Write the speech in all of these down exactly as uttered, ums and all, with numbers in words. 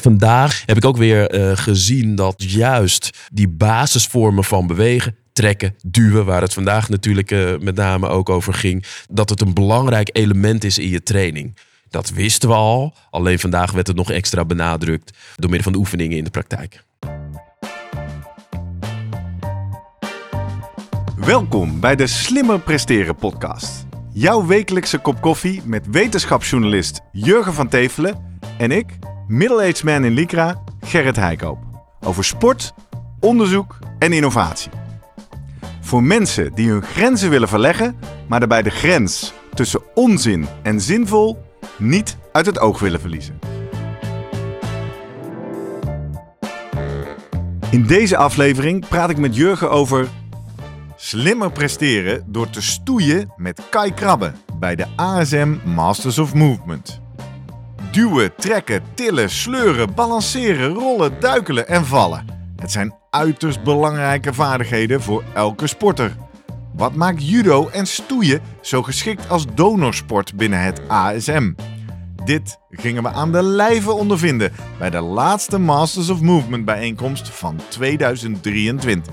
Vandaag heb ik ook weer uh, gezien dat juist die basisvormen van bewegen, trekken, duwen, waar het vandaag natuurlijk uh, met name ook over ging, dat het een belangrijk element is in je training. Dat wisten we al, alleen vandaag werd het nog extra benadrukt door middel van de oefeningen in de praktijk. Welkom bij de Slimmer Presteren podcast. Jouw wekelijkse kop koffie met wetenschapsjournalist Jurgen van Teeffelen en ik, middle-aged man in Lycra, Gerrit Heijkoop. Over sport, onderzoek en innovatie. Voor mensen die hun grenzen willen verleggen, maar daarbij de grens tussen onzin en zinvol niet uit het oog willen verliezen. In deze aflevering praat ik met Jurgen over slimmer presteren door te stoeien met Kai Krabben bij de A S M Masters of Movement. Duwen, trekken, tillen, sleuren, balanceren, rollen, duikelen en vallen. Het zijn uiterst belangrijke vaardigheden voor elke sporter. Wat maakt judo en stoeien zo geschikt als donorsport binnen het A S M? Dit gingen we aan de lijve ondervinden bij de laatste Masters of Movement bijeenkomst van tweeduizend drieëntwintig.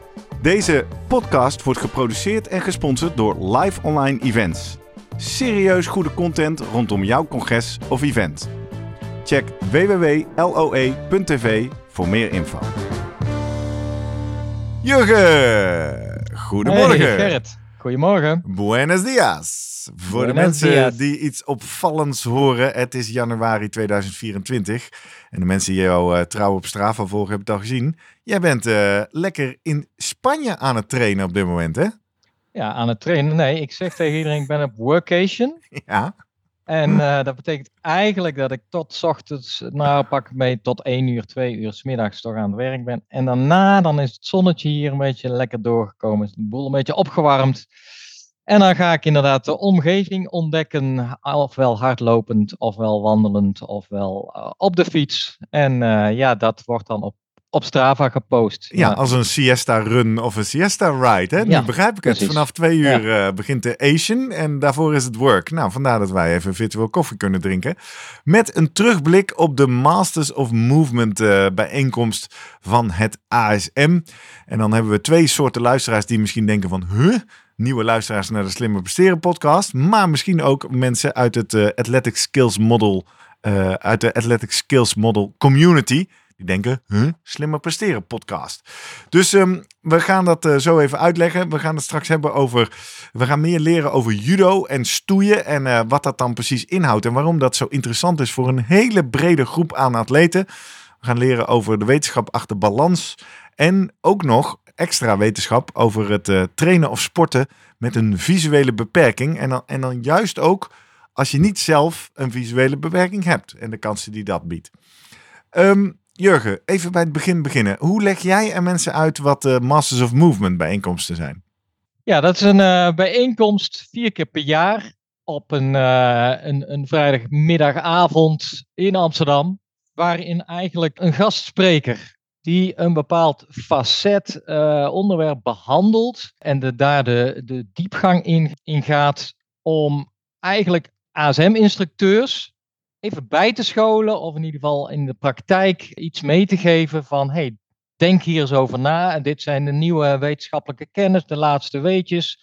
Deze podcast wordt geproduceerd en gesponsord door Live Online Events. Serieus goede content rondom jouw congres of event. Check w w w punt l o e punt t v voor meer info. Jurgen, goedemorgen. Hey, Gerrit, goedemorgen. Buenos dias. Voor Buenos de mensen dias. die iets opvallends horen, het is januari tweeduizend vierentwintig. En de mensen die jou uh, trouw op Strava volgen hebben het al gezien. Jij bent uh, lekker in Spanje aan het trainen op dit moment, hè? Ja, aan het trainen. Nee, ik zeg tegen iedereen, ik ben op workation. Ja. En uh, dat betekent eigenlijk dat ik tot ochtends, nou pak ik mee tot één uur, twee uur 's middags toch aan het werk ben. En daarna dan is het zonnetje hier een beetje lekker doorgekomen. Is de boel een beetje opgewarmd. En dan ga ik inderdaad de omgeving ontdekken. Ofwel hardlopend, ofwel wandelend, ofwel uh, op de fiets. En uh, ja, dat wordt dan op, op Strava gepost. Ja, ja, als een siesta run of een siesta ride. Hè? Nu ja, begrijp ik het. Precies. Vanaf twee uur ja. uh, begint de Asian en daarvoor is het work. Nou, vandaar dat wij even virtueel koffie kunnen drinken. Met een terugblik op de Masters of Movement uh, bijeenkomst van het A S M. En dan hebben we twee soorten luisteraars die misschien denken van... Huh? Nieuwe luisteraars naar de Slimmer Presteren podcast. Maar misschien ook mensen uit het uh, Athletic Skills Model... Uh, uit de Athletic Skills Model community... Die denken, huh? Slimmer Presteren podcast. Dus um, we gaan dat uh, zo even uitleggen. We gaan het straks hebben over... We gaan meer leren over judo en stoeien... en uh, wat dat dan precies inhoudt... en waarom dat zo interessant is voor een hele brede groep aan atleten. We gaan leren over de wetenschap achter balans... en ook nog extra wetenschap over het uh, trainen of sporten... met een visuele beperking. En dan, en dan juist ook als je niet zelf een visuele beperking hebt... en de kansen die dat biedt. Um, Jurgen, even bij het begin beginnen. Hoe leg jij aan mensen uit wat de Masters of Movement bijeenkomsten zijn? Ja, dat is een uh, bijeenkomst vier keer per jaar op een, uh, een, een vrijdagmiddagavond in Amsterdam. Waarin eigenlijk een gastspreker die een bepaald facet uh, onderwerp behandelt. En de, daar de, de diepgang in, in gaat om eigenlijk A S M-instructeurs... even bij te scholen of in ieder geval in de praktijk iets mee te geven van... hey, denk hier eens over na. En dit zijn de nieuwe wetenschappelijke kennis, de laatste weetjes.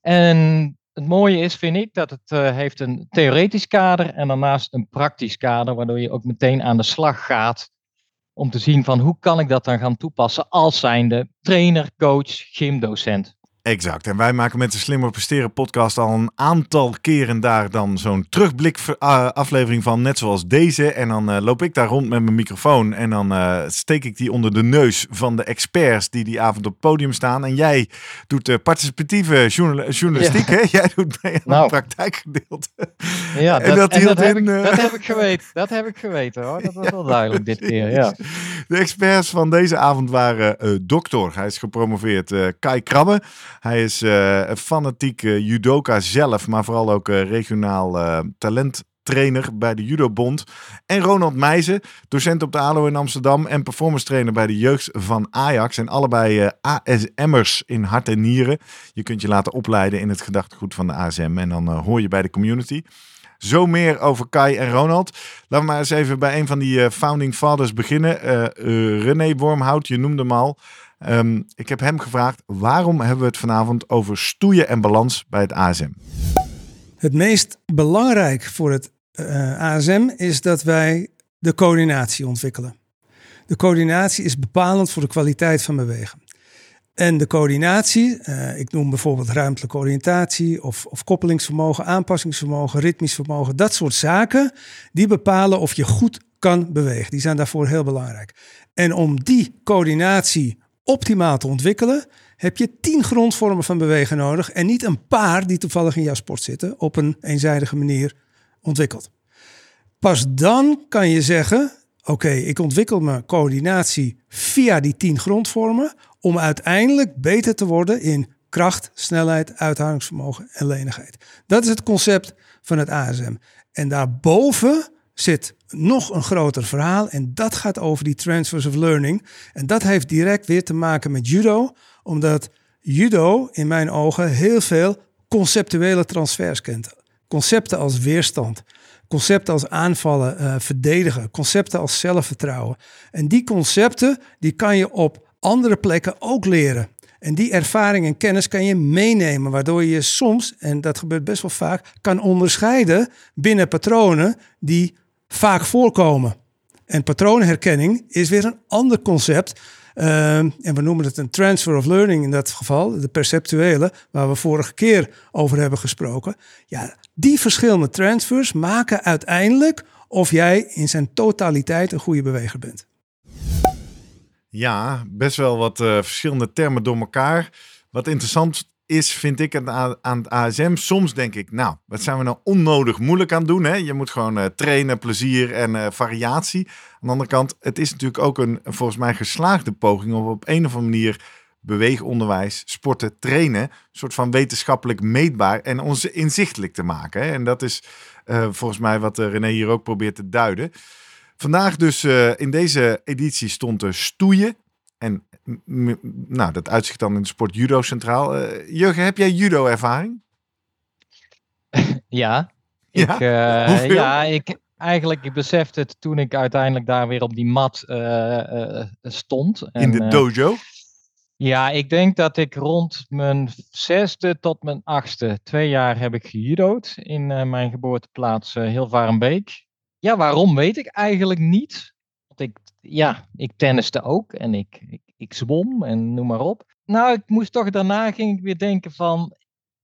En het mooie is, vind ik, dat het uh, heeft een theoretisch kader... en daarnaast een praktisch kader, waardoor je ook meteen aan de slag gaat... om te zien van hoe kan ik dat dan gaan toepassen als zijnde trainer, coach, gymdocent. Exact. En wij maken met de Slimmer Presteren podcast al een aantal keren daar dan zo'n terugblik aflevering van, net zoals deze. En dan uh, loop ik daar rond met mijn microfoon en dan uh, steek ik die onder de neus van de experts die die avond op het podium staan. En jij doet uh, participatieve journal- journalistiek, ja. Hè? Jij doet mee aan nou. het praktijkgedeelte. Ja, dat, en dat, en dat, heb in, ik, uh... dat heb ik geweten. Dat heb ik geweten, hoor. Dat was ja, wel duidelijk dit keer, ja. De experts van deze avond waren uh, dokter, hij is gepromoveerd, uh, Kai Krabben. Hij is uh, een fanatiek uh, judoka zelf, maar vooral ook uh, regionaal uh, talenttrainer bij de Judo Bond. En Ronald Meijzen, docent op de A L O in Amsterdam en performance trainer bij de jeugd van Ajax. En allebei uh, A S M'ers in hart en nieren. Je kunt je laten opleiden in het gedachtegoed van de A S M en dan uh, hoor je bij de community. Zo meer over Kai en Ronald. Laten we maar eens even bij een van die uh, founding fathers beginnen. Uh, uh, René Wormhout, je noemde hem al. Um, ik heb hem gevraagd, waarom hebben we het vanavond over stoeien en balans bij het A S M? Het meest belangrijk voor het uh, A S M is dat wij de coördinatie ontwikkelen. De coördinatie is bepalend voor de kwaliteit van bewegen. En de coördinatie, uh, ik noem bijvoorbeeld ruimtelijke oriëntatie of, of koppelingsvermogen, aanpassingsvermogen, ritmisch vermogen. Dat soort zaken die bepalen of je goed kan bewegen. Die zijn daarvoor heel belangrijk. En om die coördinatie optimaal te ontwikkelen, heb je tien grondvormen van bewegen nodig en niet een paar die toevallig in jouw sport zitten op een eenzijdige manier ontwikkeld. Pas dan kan je zeggen, oké, okay, ik ontwikkel mijn coördinatie via die tien grondvormen om uiteindelijk beter te worden in kracht, snelheid, uithoudingsvermogen en lenigheid. Dat is het concept van het A S M. En daarboven zit nog een groter verhaal en dat gaat over die transfers of learning. En dat heeft direct weer te maken met judo, omdat judo in mijn ogen heel veel conceptuele transfers kent. Concepten als weerstand, concepten als aanvallen, uh, verdedigen, concepten als zelfvertrouwen. En die concepten die kan je op andere plekken ook leren. En die ervaring en kennis kan je meenemen, waardoor je soms, en dat gebeurt best wel vaak, kan onderscheiden binnen patronen die vaak voorkomen. En patroonherkenning is weer een ander concept. Uh, en we noemen het een transfer of learning in dat geval. De perceptuele, waar we vorige keer over hebben gesproken. Ja, die verschillende transfers maken uiteindelijk of jij in zijn totaliteit een goede beweger bent. Ja, best wel wat uh, verschillende termen door elkaar. Wat interessant is, vind ik, aan het A S M. Soms denk ik, nou, wat zijn we nou onnodig moeilijk aan het doen? Hè? Je moet gewoon uh, trainen, plezier en uh, variatie. Aan de andere kant, het is natuurlijk ook een volgens mij geslaagde poging om op een of andere manier beweegonderwijs, sporten, trainen, een soort van wetenschappelijk meetbaar en ons inzichtelijk te maken. Hè? En dat is uh, volgens mij wat uh, René hier ook probeert te duiden. Vandaag dus uh, in deze editie stond er stoeien. En m, nou, dat uitzicht dan in de sport judo centraal. Uh, Jurgen, heb jij judo ervaring? Ja. Ja? Ik, uh, ja, ik, eigenlijk ik besefte het toen ik uiteindelijk daar weer op die mat uh, uh, stond. En, in de dojo? Uh, ja, ik denk dat ik rond mijn zesde tot mijn achtste, twee jaar heb ik gejudo'd in uh, mijn geboorteplaats uh, Hilvarenbeek. Ja, waarom weet ik eigenlijk niet. Want ik, ja, ik tenniste ook en ik, ik, ik zwom en noem maar op. Nou, ik moest toch daarna ging ik weer denken van,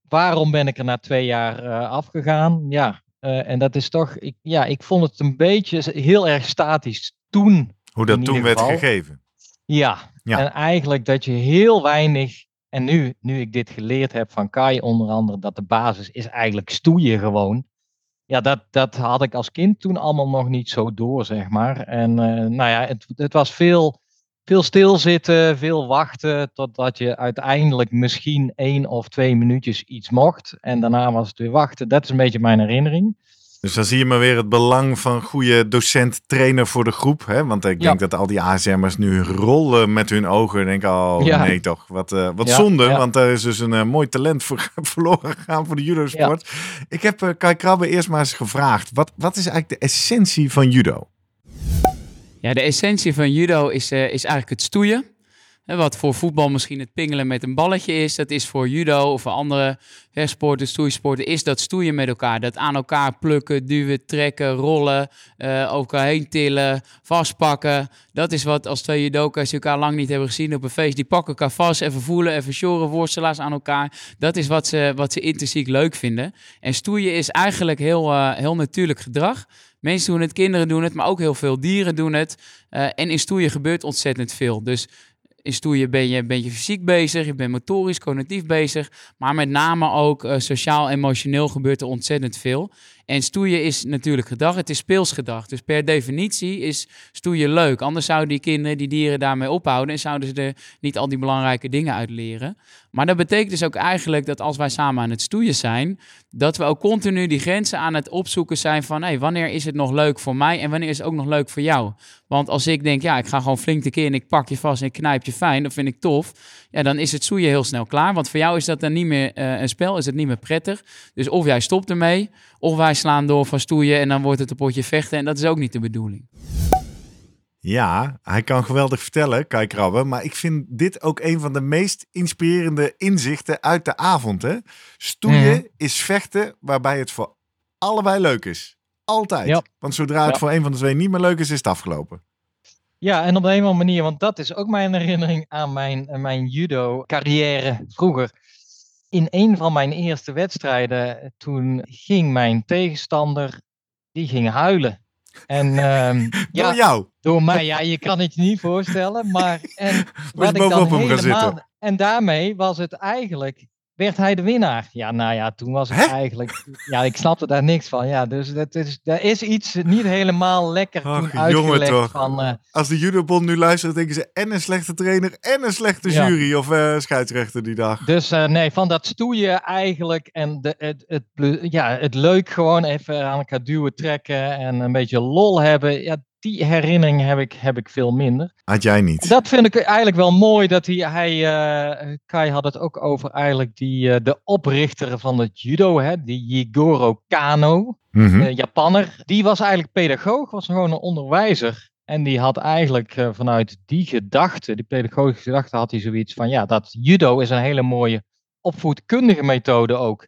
waarom ben ik er na twee jaar uh, afgegaan? Ja, uh, en dat is toch, ik, ja, ik vond het een beetje heel erg statisch toen. Hoe dat toen werd gegeven. Ja, ja, en eigenlijk dat je heel weinig, en nu, nu ik dit geleerd heb van Kai onder andere, dat de basis is eigenlijk stoeien gewoon. Ja, dat, dat had ik als kind toen allemaal nog niet zo door, zeg maar. En uh, nou ja, het, het was veel, veel stilzitten, veel wachten, totdat je uiteindelijk misschien één of twee minuutjes iets mocht. En daarna was het weer wachten. Dat is een beetje mijn herinnering. Dus dan zie je maar weer het belang van goede docent-trainer voor de groep. Hè? Want ik denk ja. dat al die A S M'ers nu rollen met hun ogen. En denken, oh ja. nee toch, wat, uh, wat ja, zonde. Ja. Want daar is dus een uh, mooi talent voor, verloren gegaan voor de judosport. Ja. Ik heb uh, Kai Krabben eerst maar eens gevraagd. Wat, wat is eigenlijk de essentie van judo? Ja, de essentie van judo is, uh, is eigenlijk het stoeien. Wat voor voetbal misschien het pingelen met een balletje is, dat is voor judo of voor andere sporten, stoeisporten, is dat stoeien met elkaar. Dat aan elkaar plukken, duwen, trekken, rollen, uh, elkaar heen tillen, vastpakken. Dat is wat als twee judoka's die elkaar lang niet hebben gezien op een feest, die pakken elkaar vast, even voelen, even shoren, worstelaars aan elkaar. Dat is wat ze, wat ze intrinsiek leuk vinden. En stoeien is eigenlijk heel, uh, heel natuurlijk gedrag. Mensen doen het, kinderen doen het, maar ook heel veel dieren doen het. Uh, en in stoeien gebeurt ontzettend veel. Dus in stoeien ben je, ben je fysiek bezig, je bent motorisch, cognitief bezig. Maar met name ook uh, sociaal, emotioneel gebeurt er ontzettend veel. En stoeien is natuurlijk gedrag, het is speelsgedrag. Dus per definitie is stoeien leuk. Anders zouden die kinderen, die dieren daarmee ophouden en zouden ze er niet al die belangrijke dingen uit leren. Maar dat betekent dus ook eigenlijk dat als wij samen aan het stoeien zijn, dat we ook continu die grenzen aan het opzoeken zijn van hey, wanneer is het nog leuk voor mij en wanneer is het ook nog leuk voor jou? Want als ik denk, ja, ik ga gewoon flink de keer en ik pak je vast en ik knijp je fijn, dat vind ik tof. Ja, dan is het stoeien heel snel klaar. Want voor jou is dat dan niet meer uh, een spel, is het niet meer prettig. Dus of jij stopt ermee, of wij slaan door van stoeien en dan wordt het een potje vechten. En dat is ook niet de bedoeling. Ja, hij kan geweldig vertellen, Kai Krabben. Maar ik vind dit ook een van de meest inspirerende inzichten uit de avond. Hè? Stoeien mm. is vechten waarbij het voor allebei leuk is. Altijd. Yep. Want zodra het ja. voor een van de twee niet meer leuk is, is het afgelopen. Ja, en op een of andere manier, want dat is ook mijn herinnering aan mijn, mijn judo-carrière vroeger. In een van mijn eerste wedstrijden, toen ging mijn tegenstander, die ging huilen. En, um, door ja, jou? Door mij, ja, je kan het je niet voorstellen. Maar, en, wat ik dan helemaal, en daarmee was het eigenlijk, werd hij de winnaar. Ja, nou ja, toen was het Hè? eigenlijk, ja, ik snapte daar niks van. Ja, dus dat is, daar is iets niet helemaal lekker Ach, toen uitgelegd toch. Van. Uh, Als de Judo Bond nu luistert, denken ze en een slechte trainer en een slechte jury ja. of uh, scheidsrechter die dag. Dus uh, nee, van dat stoeien eigenlijk en de, het, het, het, ja, het leuk gewoon even aan elkaar duwen, trekken en een beetje lol hebben. Ja, die herinnering heb ik, heb ik veel minder. Had jij niet? Dat vind ik eigenlijk wel mooi. Dat hij, hij uh, Kai had het ook over eigenlijk die, uh, de oprichter van het judo. Hè, die Jigoro Kano, mm-hmm. uh, Japanner. Die was eigenlijk pedagoog, was gewoon een onderwijzer. En die had eigenlijk uh, vanuit die gedachte, die pedagogische gedachte, had hij zoiets van, ja, dat judo is een hele mooie opvoedkundige methode ook.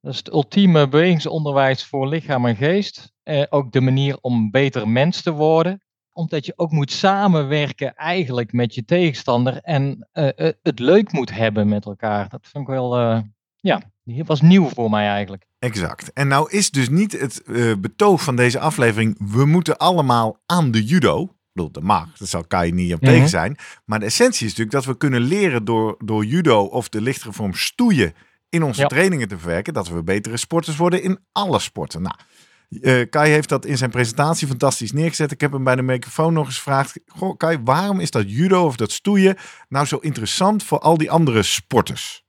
Dat is het ultieme bewegingsonderwijs voor lichaam en geest. Eh, ook de manier om beter mens te worden. Omdat je ook moet samenwerken eigenlijk met je tegenstander. En eh, het leuk moet hebben met elkaar. Dat vind ik wel, uh, ja, die was nieuw voor mij eigenlijk. Exact. En nou is dus niet het uh, betoog van deze aflevering, we moeten allemaal aan de judo. Ik bedoel, dat mag. Dat zou Kai niet op mm-hmm. tegen zijn. Maar de essentie is natuurlijk dat we kunnen leren door, door judo of de lichtere vorm stoeien in onze ja. trainingen te verwerken, dat we betere sporters worden in alle sporten. Nou, uh, Kai heeft dat in zijn presentatie fantastisch neergezet. Ik heb hem bij de microfoon nog eens gevraagd, goh, Kai, waarom is dat judo of dat stoeien nou zo interessant voor al die andere sporters?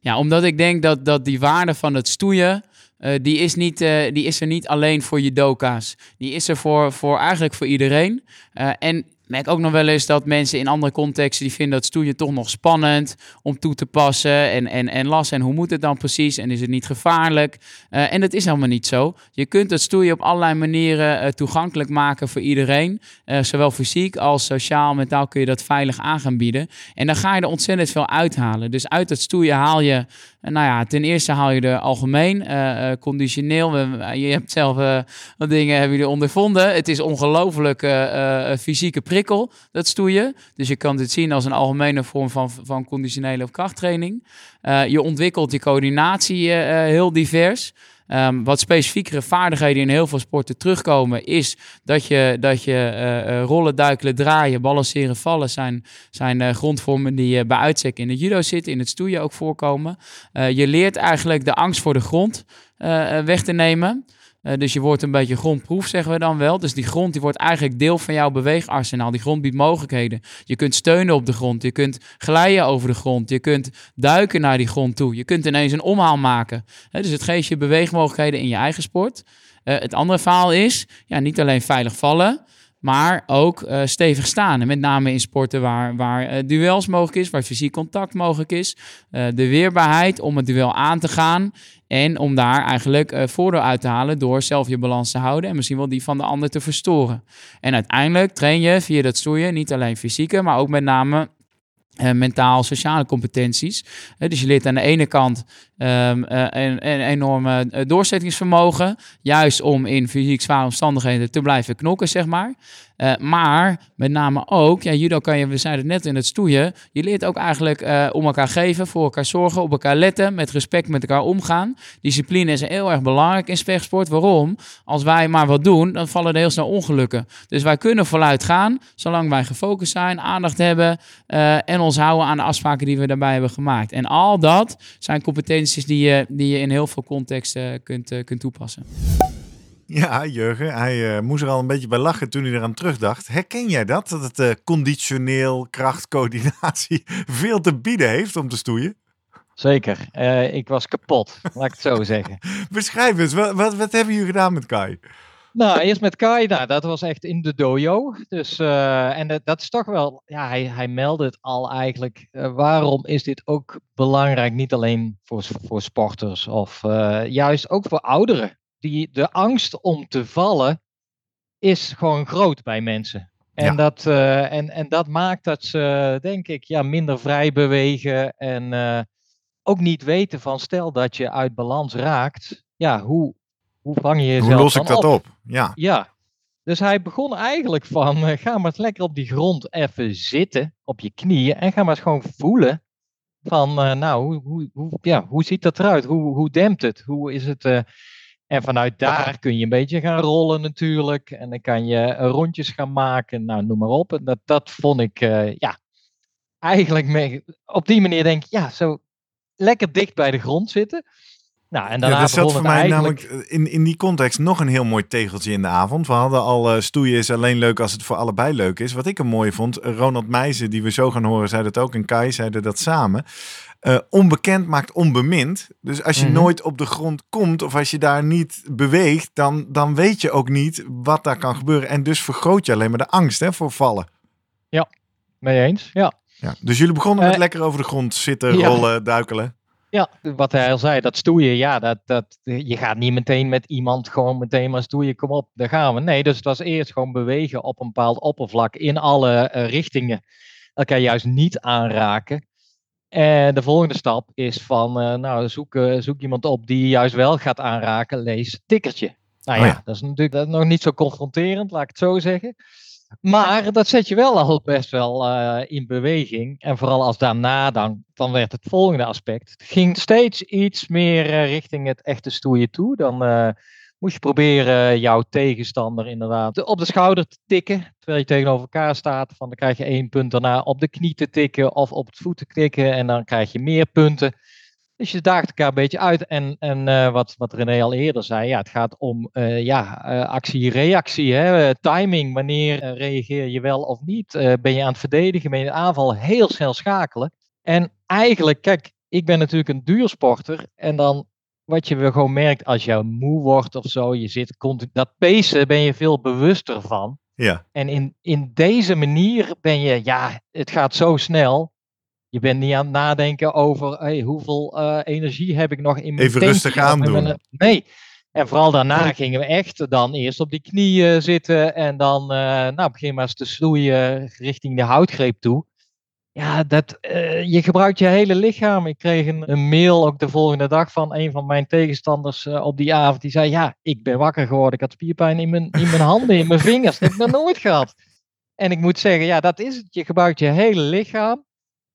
Ja, omdat ik denk dat, dat die waarde van het stoeien, uh, die, is niet, uh, die is er niet alleen voor judoka's. Die is er voor, voor eigenlijk voor iedereen. Uh, en Ik merk ook nog wel eens dat mensen in andere contexten, die vinden dat stoeien toch nog spannend om toe te passen en, en, en last en hoe moet het dan precies en is het niet gevaarlijk? Uh, en dat is helemaal niet zo. Je kunt het stoeien op allerlei manieren uh, toegankelijk maken voor iedereen. Uh, zowel fysiek als sociaal, mentaal kun je dat veilig aan gaan bieden. En dan ga je er ontzettend veel uithalen. Dus uit het stoeien haal je, uh, nou ja, ten eerste haal je er algemeen, uh, uh, conditioneel. Uh, je hebt zelf uh, wat dingen hebben jullie ondervonden. Het is ongelooflijk uh, uh, fysieke prikkel. Dat stoeien. Dus je kan dit zien als een algemene vorm van, van conditionele of krachttraining. Uh, je ontwikkelt je coördinatie uh, heel divers. Um, wat specifiekere vaardigheden in heel veel sporten terugkomen is dat je, dat je uh, rollen, duikelen, draaien, balanceren, vallen zijn, zijn uh, grondvormen die uh, bij uitstek in het judo zitten, in het stoeien ook voorkomen. Uh, je leert eigenlijk de angst voor de grond uh, weg te nemen. Uh, dus je wordt een beetje grondproef, zeggen we dan wel. Dus die grond die wordt eigenlijk deel van jouw beweegarsenaal. Die grond biedt mogelijkheden. Je kunt steunen op de grond. Je kunt glijden over de grond. Je kunt duiken naar die grond toe. Je kunt ineens een omhaal maken. He, dus het geeft je beweegmogelijkheden in je eigen sport. Uh, het andere verhaal is ja, niet alleen veilig vallen, maar ook uh, stevig staan. En met name in sporten waar, waar uh, duels mogelijk is, waar fysiek contact mogelijk is. Uh, de weerbaarheid om het duel aan te gaan. En om daar eigenlijk uh, voordeel uit te halen door zelf je balans te houden en misschien wel die van de ander te verstoren. En uiteindelijk train je via dat stoeien niet alleen fysieke, maar ook met name Uh, mentaal-sociale competenties. Uh, dus je leert aan de ene kant um, uh, een, een enorme doorzettingsvermogen, juist om in fysiek zware omstandigheden te blijven knokken, zeg maar. Uh, maar met name ook, ja, judo kan je, we zeiden het net in het stoeien, je leert ook eigenlijk uh, om elkaar geven, voor elkaar zorgen, op elkaar letten, met respect met elkaar omgaan. Discipline is heel erg belangrijk in vechtsport. Waarom? Als wij maar wat doen, dan vallen er heel snel ongelukken. Dus wij kunnen vooruit gaan, zolang wij gefocust zijn, aandacht hebben uh, en ons houden aan de afspraken die we daarbij hebben gemaakt. En al dat zijn competenties die je, die je in heel veel contexten kunt, uh, kunt toepassen. Ja, Jurgen, hij uh, moest er al een beetje bij lachen toen hij eraan terugdacht. Herken jij dat? Dat het uh, conditioneel, kracht, coördinatie veel te bieden heeft om te stoeien? Zeker. Uh, ik was kapot, laat ik het zo zeggen. Beschrijf eens, wat, wat, wat hebben jullie gedaan met Kai? Nou, eerst met Kai, nou, dat was echt in de dojo. Dus, uh, en dat, dat is toch wel, ja, hij, hij meldde het al eigenlijk. Uh, waarom is dit ook belangrijk, niet alleen voor, voor sporters of uh, juist ook voor ouderen? Die, de angst om te vallen is gewoon groot bij mensen. En, ja. dat, uh, en, en dat maakt dat ze, denk ik, ja, minder vrij bewegen. En uh, ook niet weten van, stel dat je uit balans raakt. Ja, hoe, hoe vang je jezelf dan op? Hoe los ik dat op? op? Ja. ja. Dus hij begon eigenlijk van, uh, ga maar eens lekker op die grond even zitten. Op je knieën. En ga maar eens gewoon voelen. Van, uh, nou, hoe, hoe, hoe, ja, hoe ziet dat eruit? Hoe, hoe dempt het? Hoe is het... Uh, En vanuit daar kun je een beetje gaan rollen natuurlijk. En dan kan je rondjes gaan maken. Nou, noem maar op. En dat, dat vond ik, uh, ja, eigenlijk mee, op die manier denk ik, ja, zo lekker dicht bij de grond zitten. Nou, en daarna ja, dat zat voor mij eigenlijk... namelijk in, in die context nog een heel mooi tegeltje in de avond. We hadden al uh, stoeien is alleen leuk als het voor allebei leuk is. Wat ik een mooi vond, Ronald Meijzen, die we zo gaan horen, zei dat ook. En Kai zeiden dat samen. Uh, onbekend maakt onbemind. Dus als je mm-hmm. nooit op de grond komt of als je daar niet beweegt, dan, dan weet je ook niet wat daar kan gebeuren. En dus vergroot je alleen maar de angst, hè, voor vallen. Ja, mee eens. Ja. Ja, dus jullie begonnen uh, met lekker over de grond zitten, ja. rollen, duikelen. Ja, wat hij al zei, dat stoeien, ja, dat, dat, je gaat niet meteen met iemand gewoon meteen maar stoeien, kom op, daar gaan we. Nee, dus het was eerst gewoon bewegen op een bepaald oppervlak in alle uh, richtingen. Elkaar juist niet aanraken. En de volgende stap is van, uh, nou, zoek, uh, zoek iemand op die je juist wel gaat aanraken, lees tikkertje. Nou ja, oh ja. dat is natuurlijk dat is nog niet zo confronterend, laat ik het zo zeggen. Maar dat zet je wel al best wel uh, in beweging. En vooral als daarna dan, dan werd het volgende aspect. Het ging steeds iets meer uh, richting het echte stoeien toe. Dan uh, moest je proberen jouw tegenstander inderdaad op de schouder te tikken. Terwijl je tegenover elkaar staat. Van, dan krijg je één punt, daarna op de knie te tikken of op het voet te tikken. En dan krijg je meer punten. Dus je daagt elkaar een beetje uit. En, en uh, wat, wat René al eerder zei, ja, het gaat om uh, ja, uh, actie-reactie, hè? Uh, timing. Wanneer uh, reageer je wel of niet? Uh, ben je aan het verdedigen? Ben je in de aanval? Heel snel schakelen. En eigenlijk, kijk, ik ben natuurlijk een duursporter. En dan wat je gewoon merkt als je moe wordt of zo, je zit continu, dat pacen ben je veel bewuster van. Ja. En in, in deze manier ben je, ja, het gaat zo snel. Je bent niet aan het nadenken over hey, hoeveel uh, energie heb ik nog in mijn even tankje, rustig aandoen. Nee. En vooral daarna gingen we echt dan eerst op die knieën zitten. En dan uh, nou, begin maar eens te stoeien richting de houtgreep toe. Ja, dat, uh, je gebruikt je hele lichaam. Ik kreeg een, een mail ook de volgende dag van een van mijn tegenstanders uh, op die avond. Die zei, ja, ik ben wakker geworden. Ik had spierpijn in mijn, in mijn handen, in mijn vingers. Dat heb ik nog nooit gehad. En ik moet zeggen, ja, dat is het. Je gebruikt je hele lichaam.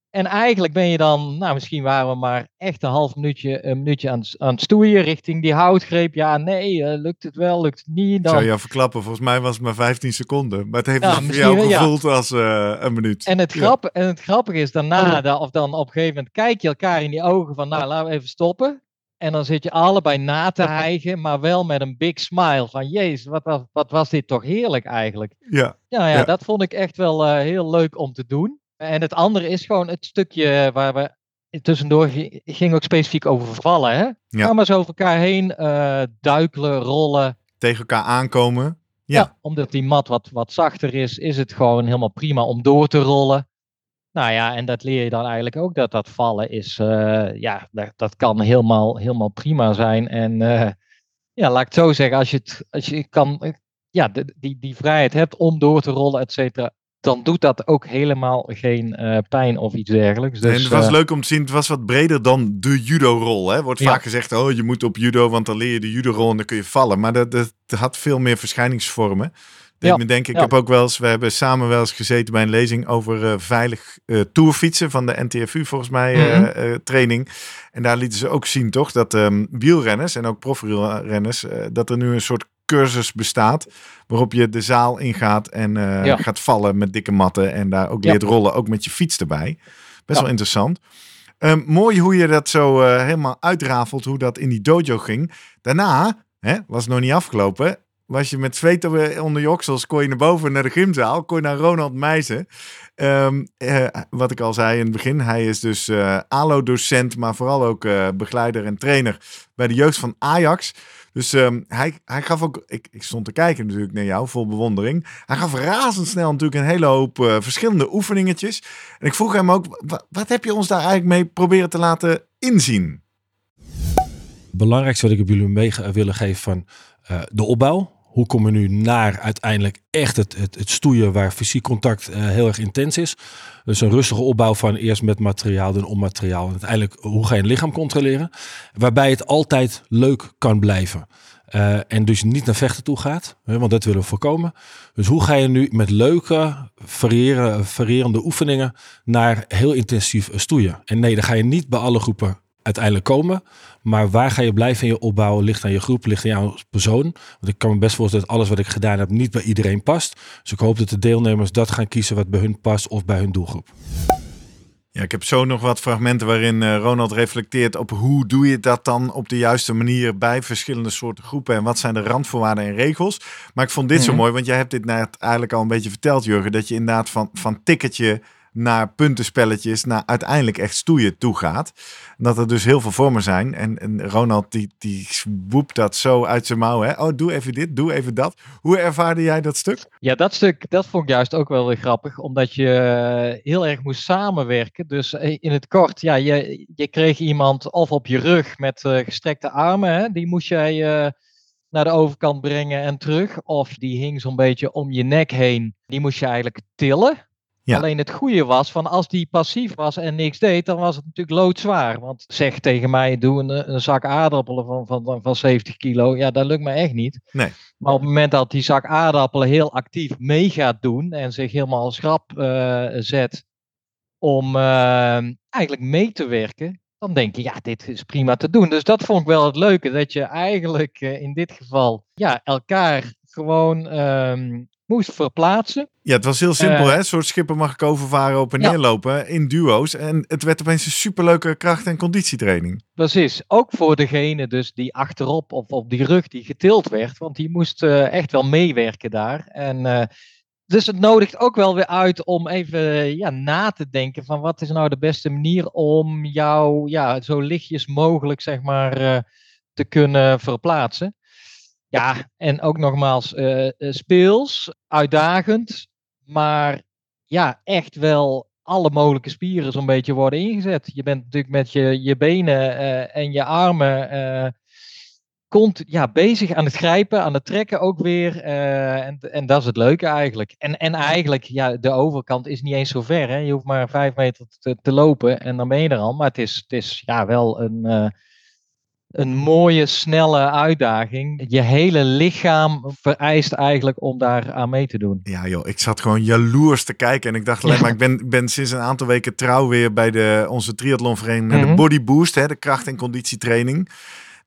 En eigenlijk ben je dan, nou misschien waren we maar echt een half minuutje, een minuutje aan, aan het stoeien richting die houtgreep. Ja, nee, uh, lukt het wel, lukt het niet. Dan... Ik zou jou verklappen, volgens mij was het maar vijftien seconden. Maar het heeft nou, dus voor jou gevoeld ja. als uh, een minuut. En het, ja. grap, en het grappige is, daarna da, of dan op een gegeven moment kijk je elkaar in die ogen van, nou laten we even stoppen. En dan zit je allebei na te hijgen, maar wel met een big smile. Van, jezus, wat was, wat was dit toch heerlijk eigenlijk. Ja, ja, ja, ja. Dat vond ik echt wel uh, heel leuk om te doen. En het andere is gewoon het stukje waar we tussendoor ging ook specifiek over vallen. Hè? Ja. Ga maar zo over elkaar heen uh, duikelen, rollen. Tegen elkaar aankomen. Ja, ja omdat die mat wat, wat zachter is, is het gewoon helemaal prima om door te rollen. Nou ja, en dat leer je dan eigenlijk ook, dat dat vallen is, uh, ja, dat, dat kan helemaal, helemaal prima zijn. En uh, ja, laat ik het zo zeggen, als je, het, als je kan, ja, de, die, die vrijheid hebt om door te rollen, et cetera, dan doet dat ook helemaal geen uh, pijn of iets dergelijks. Dus, en het was uh, leuk om te zien, het was wat breder dan de judo-rol. Er wordt ja. vaak gezegd, oh, je moet op judo, want dan leer je de judo-rol en dan kun je vallen. Maar dat, dat had veel meer verschijningsvormen. Ja, ik denk, ik ja. heb ook wel eens, we hebben samen wel eens gezeten bij een lezing over uh, veilig uh, tourfietsen van de N T F U, volgens mij, mm-hmm. uh, uh, training. En daar lieten ze ook zien, toch, dat um, wielrenners en ook profwielrenners, uh, dat er nu een soort cursus bestaat waarop je de zaal ingaat en uh, ja. gaat vallen met dikke matten en daar ook leert ja. rollen, ook met je fiets erbij. Best ja. wel interessant. Um, mooi hoe je dat zo uh, helemaal uitrafelt, hoe dat in die dojo ging. Daarna, hè, was het nog niet afgelopen, was je met zweet onder je oksels, kon je naar boven naar de gymzaal, kon je naar Ronald Meijzen. Um, uh, wat ik al zei in het begin, hij is dus uh, A L O-docent, maar vooral ook uh, begeleider en trainer bij de jeugd van Ajax. Dus um, hij, hij gaf ook, ik, ik stond te kijken natuurlijk naar jou, vol bewondering. Hij gaf razendsnel natuurlijk een hele hoop uh, verschillende oefeningetjes. En ik vroeg hem ook, wat, wat heb je ons daar eigenlijk mee proberen te laten inzien? Het belangrijkste wat ik op jullie mee willen geven van uh, de opbouw. Hoe komen we nu naar uiteindelijk echt het, het, het stoeien waar fysiek contact uh, heel erg intens is. Dus een rustige opbouw van eerst met materiaal, dan om materiaal. En uiteindelijk hoe ga je het lichaam controleren. Waarbij het altijd leuk kan blijven. Uh, en dus niet naar vechten toe gaat. Hè, want dat willen we voorkomen. Dus hoe ga je nu met leuke, variëren, variërende oefeningen naar heel intensief stoeien. En nee, dan ga je niet bij alle groepen uiteindelijk komen. Maar waar ga je blijven in je opbouwen? Ligt aan je groep, ligt aan jouw persoon. Want ik kan me best voorstellen dat alles wat ik gedaan heb niet bij iedereen past. Dus ik hoop dat de deelnemers dat gaan kiezen wat bij hun past of bij hun doelgroep. Ja, ik heb zo nog wat fragmenten waarin Ronald reflecteert op hoe doe je dat dan op de juiste manier bij verschillende soorten groepen en wat zijn de randvoorwaarden en regels. Maar ik vond dit mm-hmm. zo mooi, want jij hebt dit net eigenlijk al een beetje verteld, Jurgen, dat je inderdaad van, van ticketje naar puntenspelletjes, naar uiteindelijk echt stoeien toe gaat. Dat er dus heel veel vormen zijn. En, en Ronald, die, die woept dat zo uit zijn mouw. Hè? Oh, doe even dit, doe even dat. Hoe ervaarde jij dat stuk? Ja, dat stuk, dat vond ik juist ook wel weer grappig. Omdat je heel erg moest samenwerken. Dus in het kort, ja, je, je kreeg iemand of op je rug met uh, gestrekte armen. Hè? Die moest jij uh, naar de overkant brengen en terug. Of die hing zo'n beetje om je nek heen. Die moest je eigenlijk tillen. Ja. Alleen het goede was, van als die passief was en niks deed, dan was het natuurlijk loodzwaar. Want zeg tegen mij, doe een, een zak aardappelen van, van, van zeventig kilo. Ja, dat lukt me echt niet. Nee. Maar op het moment dat die zak aardappelen heel actief mee gaat doen en zich helemaal als grap uh, zet om uh, eigenlijk mee te werken, dan denk je, ja, dit is prima te doen. Dus dat vond ik wel het leuke, dat je eigenlijk uh, in dit geval ja, elkaar gewoon Uh, moest verplaatsen. Ja, het was heel simpel, uh, hè? Een soort schipper mag ik overvaren, op en ja. neerlopen in duo's. En het werd opeens een superleuke kracht- en conditietraining. Precies. Ook voor degene dus die achterop of op die rug die getild werd. Want die moest uh, echt wel meewerken daar. En uh, dus het nodigt ook wel weer uit om even uh, ja, na te denken van wat is nou de beste manier om jou ja, zo lichtjes mogelijk zeg maar uh, te kunnen verplaatsen. Ja, en ook nogmaals, uh, speels, uitdagend, maar ja, echt wel alle mogelijke spieren zo'n beetje worden ingezet. Je bent natuurlijk met je, je benen uh, en je armen uh, cont- ja, bezig aan het grijpen, aan het trekken ook weer. Uh, en, en dat is het leuke eigenlijk. En, en eigenlijk, ja, de overkant is niet eens zo ver. Hè? Je hoeft maar vijf meter te, te lopen en dan ben je er al. Maar het is, het is ja, wel een Uh, Een mooie, snelle uitdaging. Je hele lichaam vereist eigenlijk om daar aan mee te doen. Ja joh, ik zat gewoon jaloers te kijken. En ik dacht alleen ja. maar, ik ben, ben sinds een aantal weken trouw weer bij de, onze triathlonvereniging. Mm-hmm. De Body Boost, hè, de kracht- en conditietraining.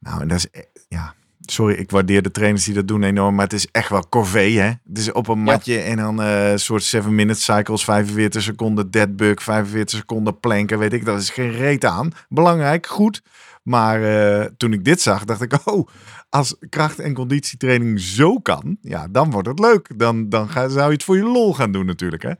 Nou, en dat is, ja, sorry, ik waardeer de trainers die dat doen enorm. Maar het is echt wel corvée, hè. Het is op een matje ja. en dan een uh, soort seven-minute cycles, vijfenveertig seconden deadbug, vijfenveertig seconden planken, weet ik. Dat is geen reet aan. Belangrijk, goed. Maar uh, toen ik dit zag, dacht ik, oh, als kracht- en conditietraining zo kan, ja, dan wordt het leuk. Dan, dan ga, zou je het voor je lol gaan doen natuurlijk, hè.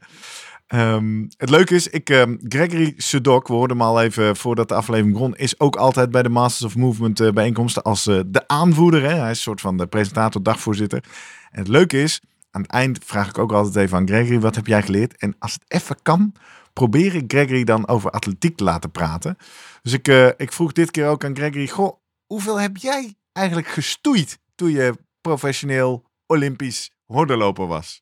Um, het leuke is, ik, um, Gregory Sedok, we hoorden hem al even voordat de aflevering begon, is ook altijd bij de Masters of Movement uh, bijeenkomsten als uh, de aanvoerder. Hè? Hij is een soort van de presentator, dagvoorzitter. En het leuke is, aan het eind vraag ik ook altijd even aan Gregory, wat heb jij geleerd? En als het even kan, probeer ik Gregory dan over atletiek te laten praten. Dus ik, uh, ik vroeg dit keer ook aan Gregory, goh, hoeveel heb jij eigenlijk gestoeid toen je professioneel Olympisch hordenloper was?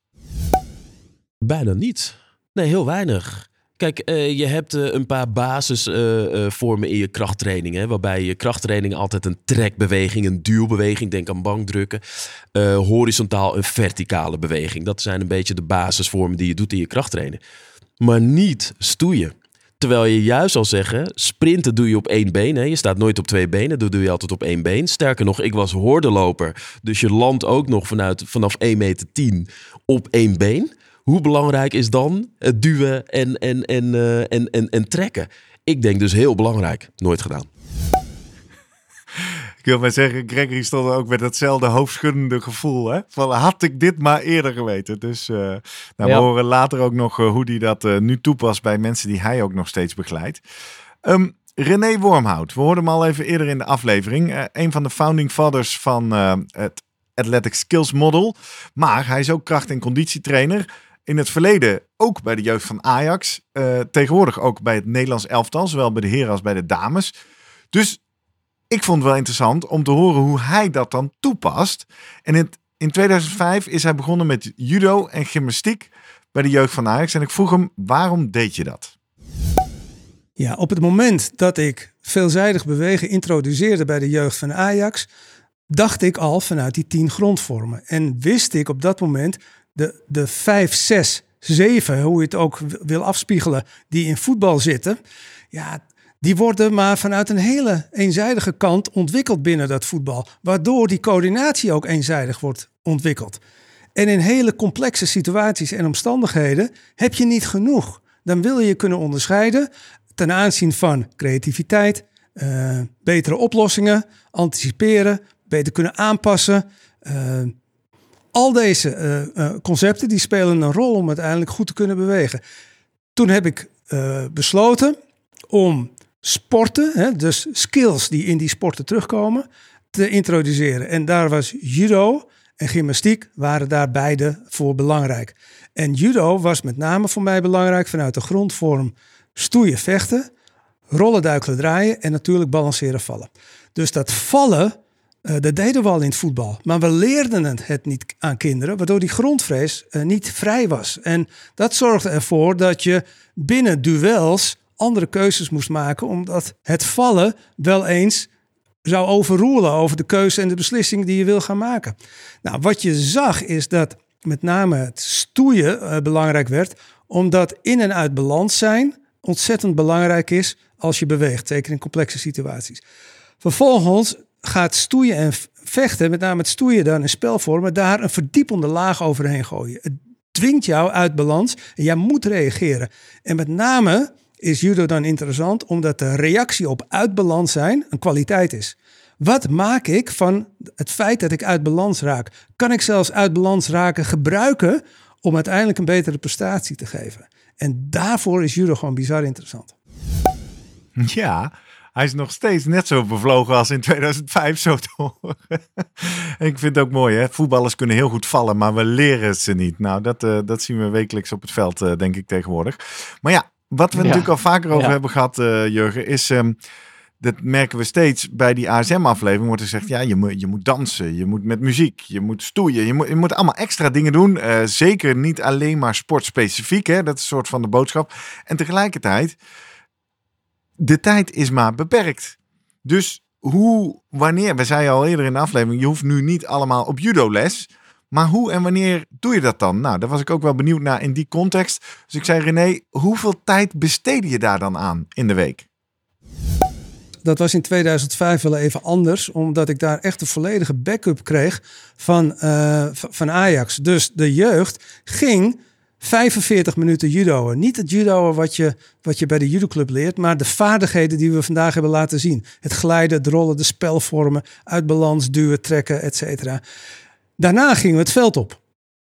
Bijna niet. Nee, heel weinig. Kijk, uh, je hebt uh, een paar basisvormen uh, uh, in je krachttraining. Hè, waarbij je krachttraining altijd een trekbeweging, een duwbeweging, denk aan bankdrukken. Uh, horizontaal een verticale beweging. Dat zijn een beetje de basisvormen die je doet in je krachttraining. Maar niet stoeien. Terwijl je juist zal zeggen, sprinten doe je op één been. Hè? Je staat nooit op twee benen, dat doe je altijd op één been. Sterker nog, ik was hordenloper. Dus je landt ook nog vanuit, vanaf één meter tien op één been. Hoe belangrijk is dan het duwen en, en, en, uh, en, en, en trekken? Ik denk dus heel belangrijk. Nooit gedaan. Ik wil maar zeggen, Gregory stond ook met datzelfde hoofdschuddende gevoel. Hè? Van, had ik dit maar eerder geweten. Dus uh, nou, ja. We horen later ook nog uh, hoe hij dat uh, nu toepast bij mensen die hij ook nog steeds begeleidt. Um, René Wormhout, we hoorden hem al even eerder in de aflevering. Uh, een van de founding fathers van uh, het Athletic Skills Model. Maar hij is ook kracht- en conditietrainer. In het verleden ook bij de jeugd van Ajax. Uh, tegenwoordig ook bij het Nederlands Elftal. Zowel bij de heren als bij de dames. Dus ik vond het wel interessant om te horen hoe hij dat dan toepast. En in, in tweeduizend vijf is hij begonnen met judo en gymnastiek bij de jeugd van Ajax. En ik vroeg hem, waarom deed je dat? Ja, op het moment dat ik veelzijdig bewegen introduceerde bij de jeugd van Ajax, dacht ik al vanuit die tien grondvormen. En wist ik op dat moment de, de vijf, zes, zeven, hoe je het ook wil afspiegelen, die in voetbal zitten. Ja, die worden maar vanuit een hele eenzijdige kant ontwikkeld binnen dat voetbal. Waardoor die coördinatie ook eenzijdig wordt ontwikkeld. En in hele complexe situaties en omstandigheden heb je niet genoeg. Dan wil je kunnen onderscheiden ten aanzien van creativiteit, uh, betere oplossingen, anticiperen, beter kunnen aanpassen. Uh, al deze uh, uh, concepten die spelen een rol om uiteindelijk goed te kunnen bewegen. Toen heb ik uh, besloten om sporten, hè, dus skills die in die sporten terugkomen, te introduceren. En daar was judo en gymnastiek waren daar beide voor belangrijk. En judo was met name voor mij belangrijk vanuit de grondvorm stoeien, vechten, rollen, duikelen, draaien en natuurlijk balanceren, vallen. Dus dat vallen, Uh, dat deden we al in het voetbal. Maar we leerden het niet aan kinderen, waardoor die grondvrees uh, niet vrij was. En dat zorgde ervoor dat je binnen duels andere keuzes moest maken, omdat het vallen wel eens zou overroelen over de keuze en de beslissing die je wil gaan maken. Nou, wat je zag is dat met name het stoeien uh, belangrijk werd, omdat in en uit balans zijn ontzettend belangrijk is als je beweegt, zeker in complexe situaties. Vervolgens gaat stoeien en vechten, met name het stoeien dan in spelvormen, daar een verdiepende laag overheen gooien. Het dwingt jou uit balans en jij moet reageren. En met name is judo dan interessant omdat de reactie op uit balans zijn een kwaliteit is. Wat maak ik van het feit dat ik uit balans raak? Kan ik zelfs uit balans raken gebruiken om uiteindelijk een betere prestatie te geven? En daarvoor is judo gewoon bizar interessant. Ja. Hij is nog steeds net zo bevlogen als in tweeduizend vijf, zo te horen. En ik vind het ook mooi, hè? Voetballers kunnen heel goed vallen, maar we leren ze niet. Nou, dat, uh, dat zien we wekelijks op het veld, uh, denk ik, tegenwoordig. Maar ja, wat we ja. natuurlijk al vaker over ja. hebben gehad, uh, Jurgen, is, Um, dat merken we steeds, bij die A S M-aflevering wordt er gezegd, ja, je moet, je moet dansen, je moet met muziek, je moet stoeien, je moet, je moet allemaal extra dingen doen. Uh, zeker niet alleen maar sportspecifiek, hè? Dat is een soort van de boodschap. En tegelijkertijd, de tijd is maar beperkt. Dus hoe, wanneer, we zeiden al eerder in de aflevering, je hoeft nu niet allemaal op judoles. Maar hoe en wanneer doe je dat dan? Nou, daar was ik ook wel benieuwd naar in die context. Dus ik zei, René, hoeveel tijd besteed je daar dan aan in de week? Dat was in tweeduizend vijf wel even anders, omdat ik daar echt een volledige backup kreeg van, uh, van Ajax. Dus de jeugd ging vijfenveertig minuten judoën. Niet het judoën wat je, wat je bij de judoclub leert, maar de vaardigheden die we vandaag hebben laten zien. Het glijden, het rollen, de spelvormen, uit balans, duwen, trekken, et cetera. Daarna gingen we het veld op.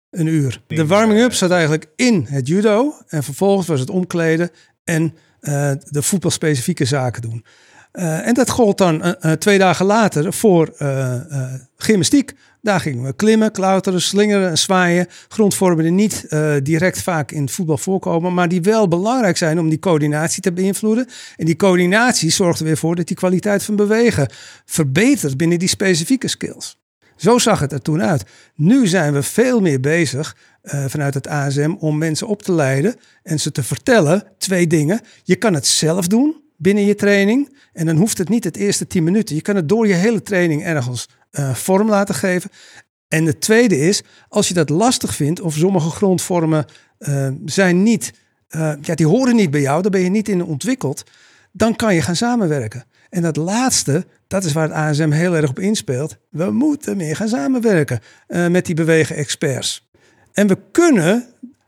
Een uur. De warming-up zat eigenlijk in het judo. En vervolgens was het omkleden en uh, de voetbalspecifieke zaken doen. Uh, en dat gold dan uh, uh, twee dagen later voor uh, uh, gymnastiek. Daar gingen we klimmen, klauteren, slingeren, zwaaien. Grondvormen die niet uh, direct vaak in het voetbal voorkomen, maar die wel belangrijk zijn om die coördinatie te beïnvloeden. En die coördinatie zorgt er weer voor dat die kwaliteit van bewegen verbetert binnen die specifieke skills. Zo zag het er toen uit. Nu zijn we veel meer bezig uh, vanuit het A S M om mensen op te leiden en ze te vertellen twee dingen. Je kan het zelf doen binnen je training en dan hoeft het niet het eerste tien minuten. Je kan het door je hele training ergens uh, vorm laten geven. En het tweede is, als je dat lastig vindt of sommige grondvormen uh, zijn niet, uh, ja, die horen niet bij jou, daar ben je niet in ontwikkeld, dan kan je gaan samenwerken. En dat laatste, dat is waar het A S M heel erg op inspeelt. We moeten meer gaan samenwerken uh, met die bewegen experts. En we kunnen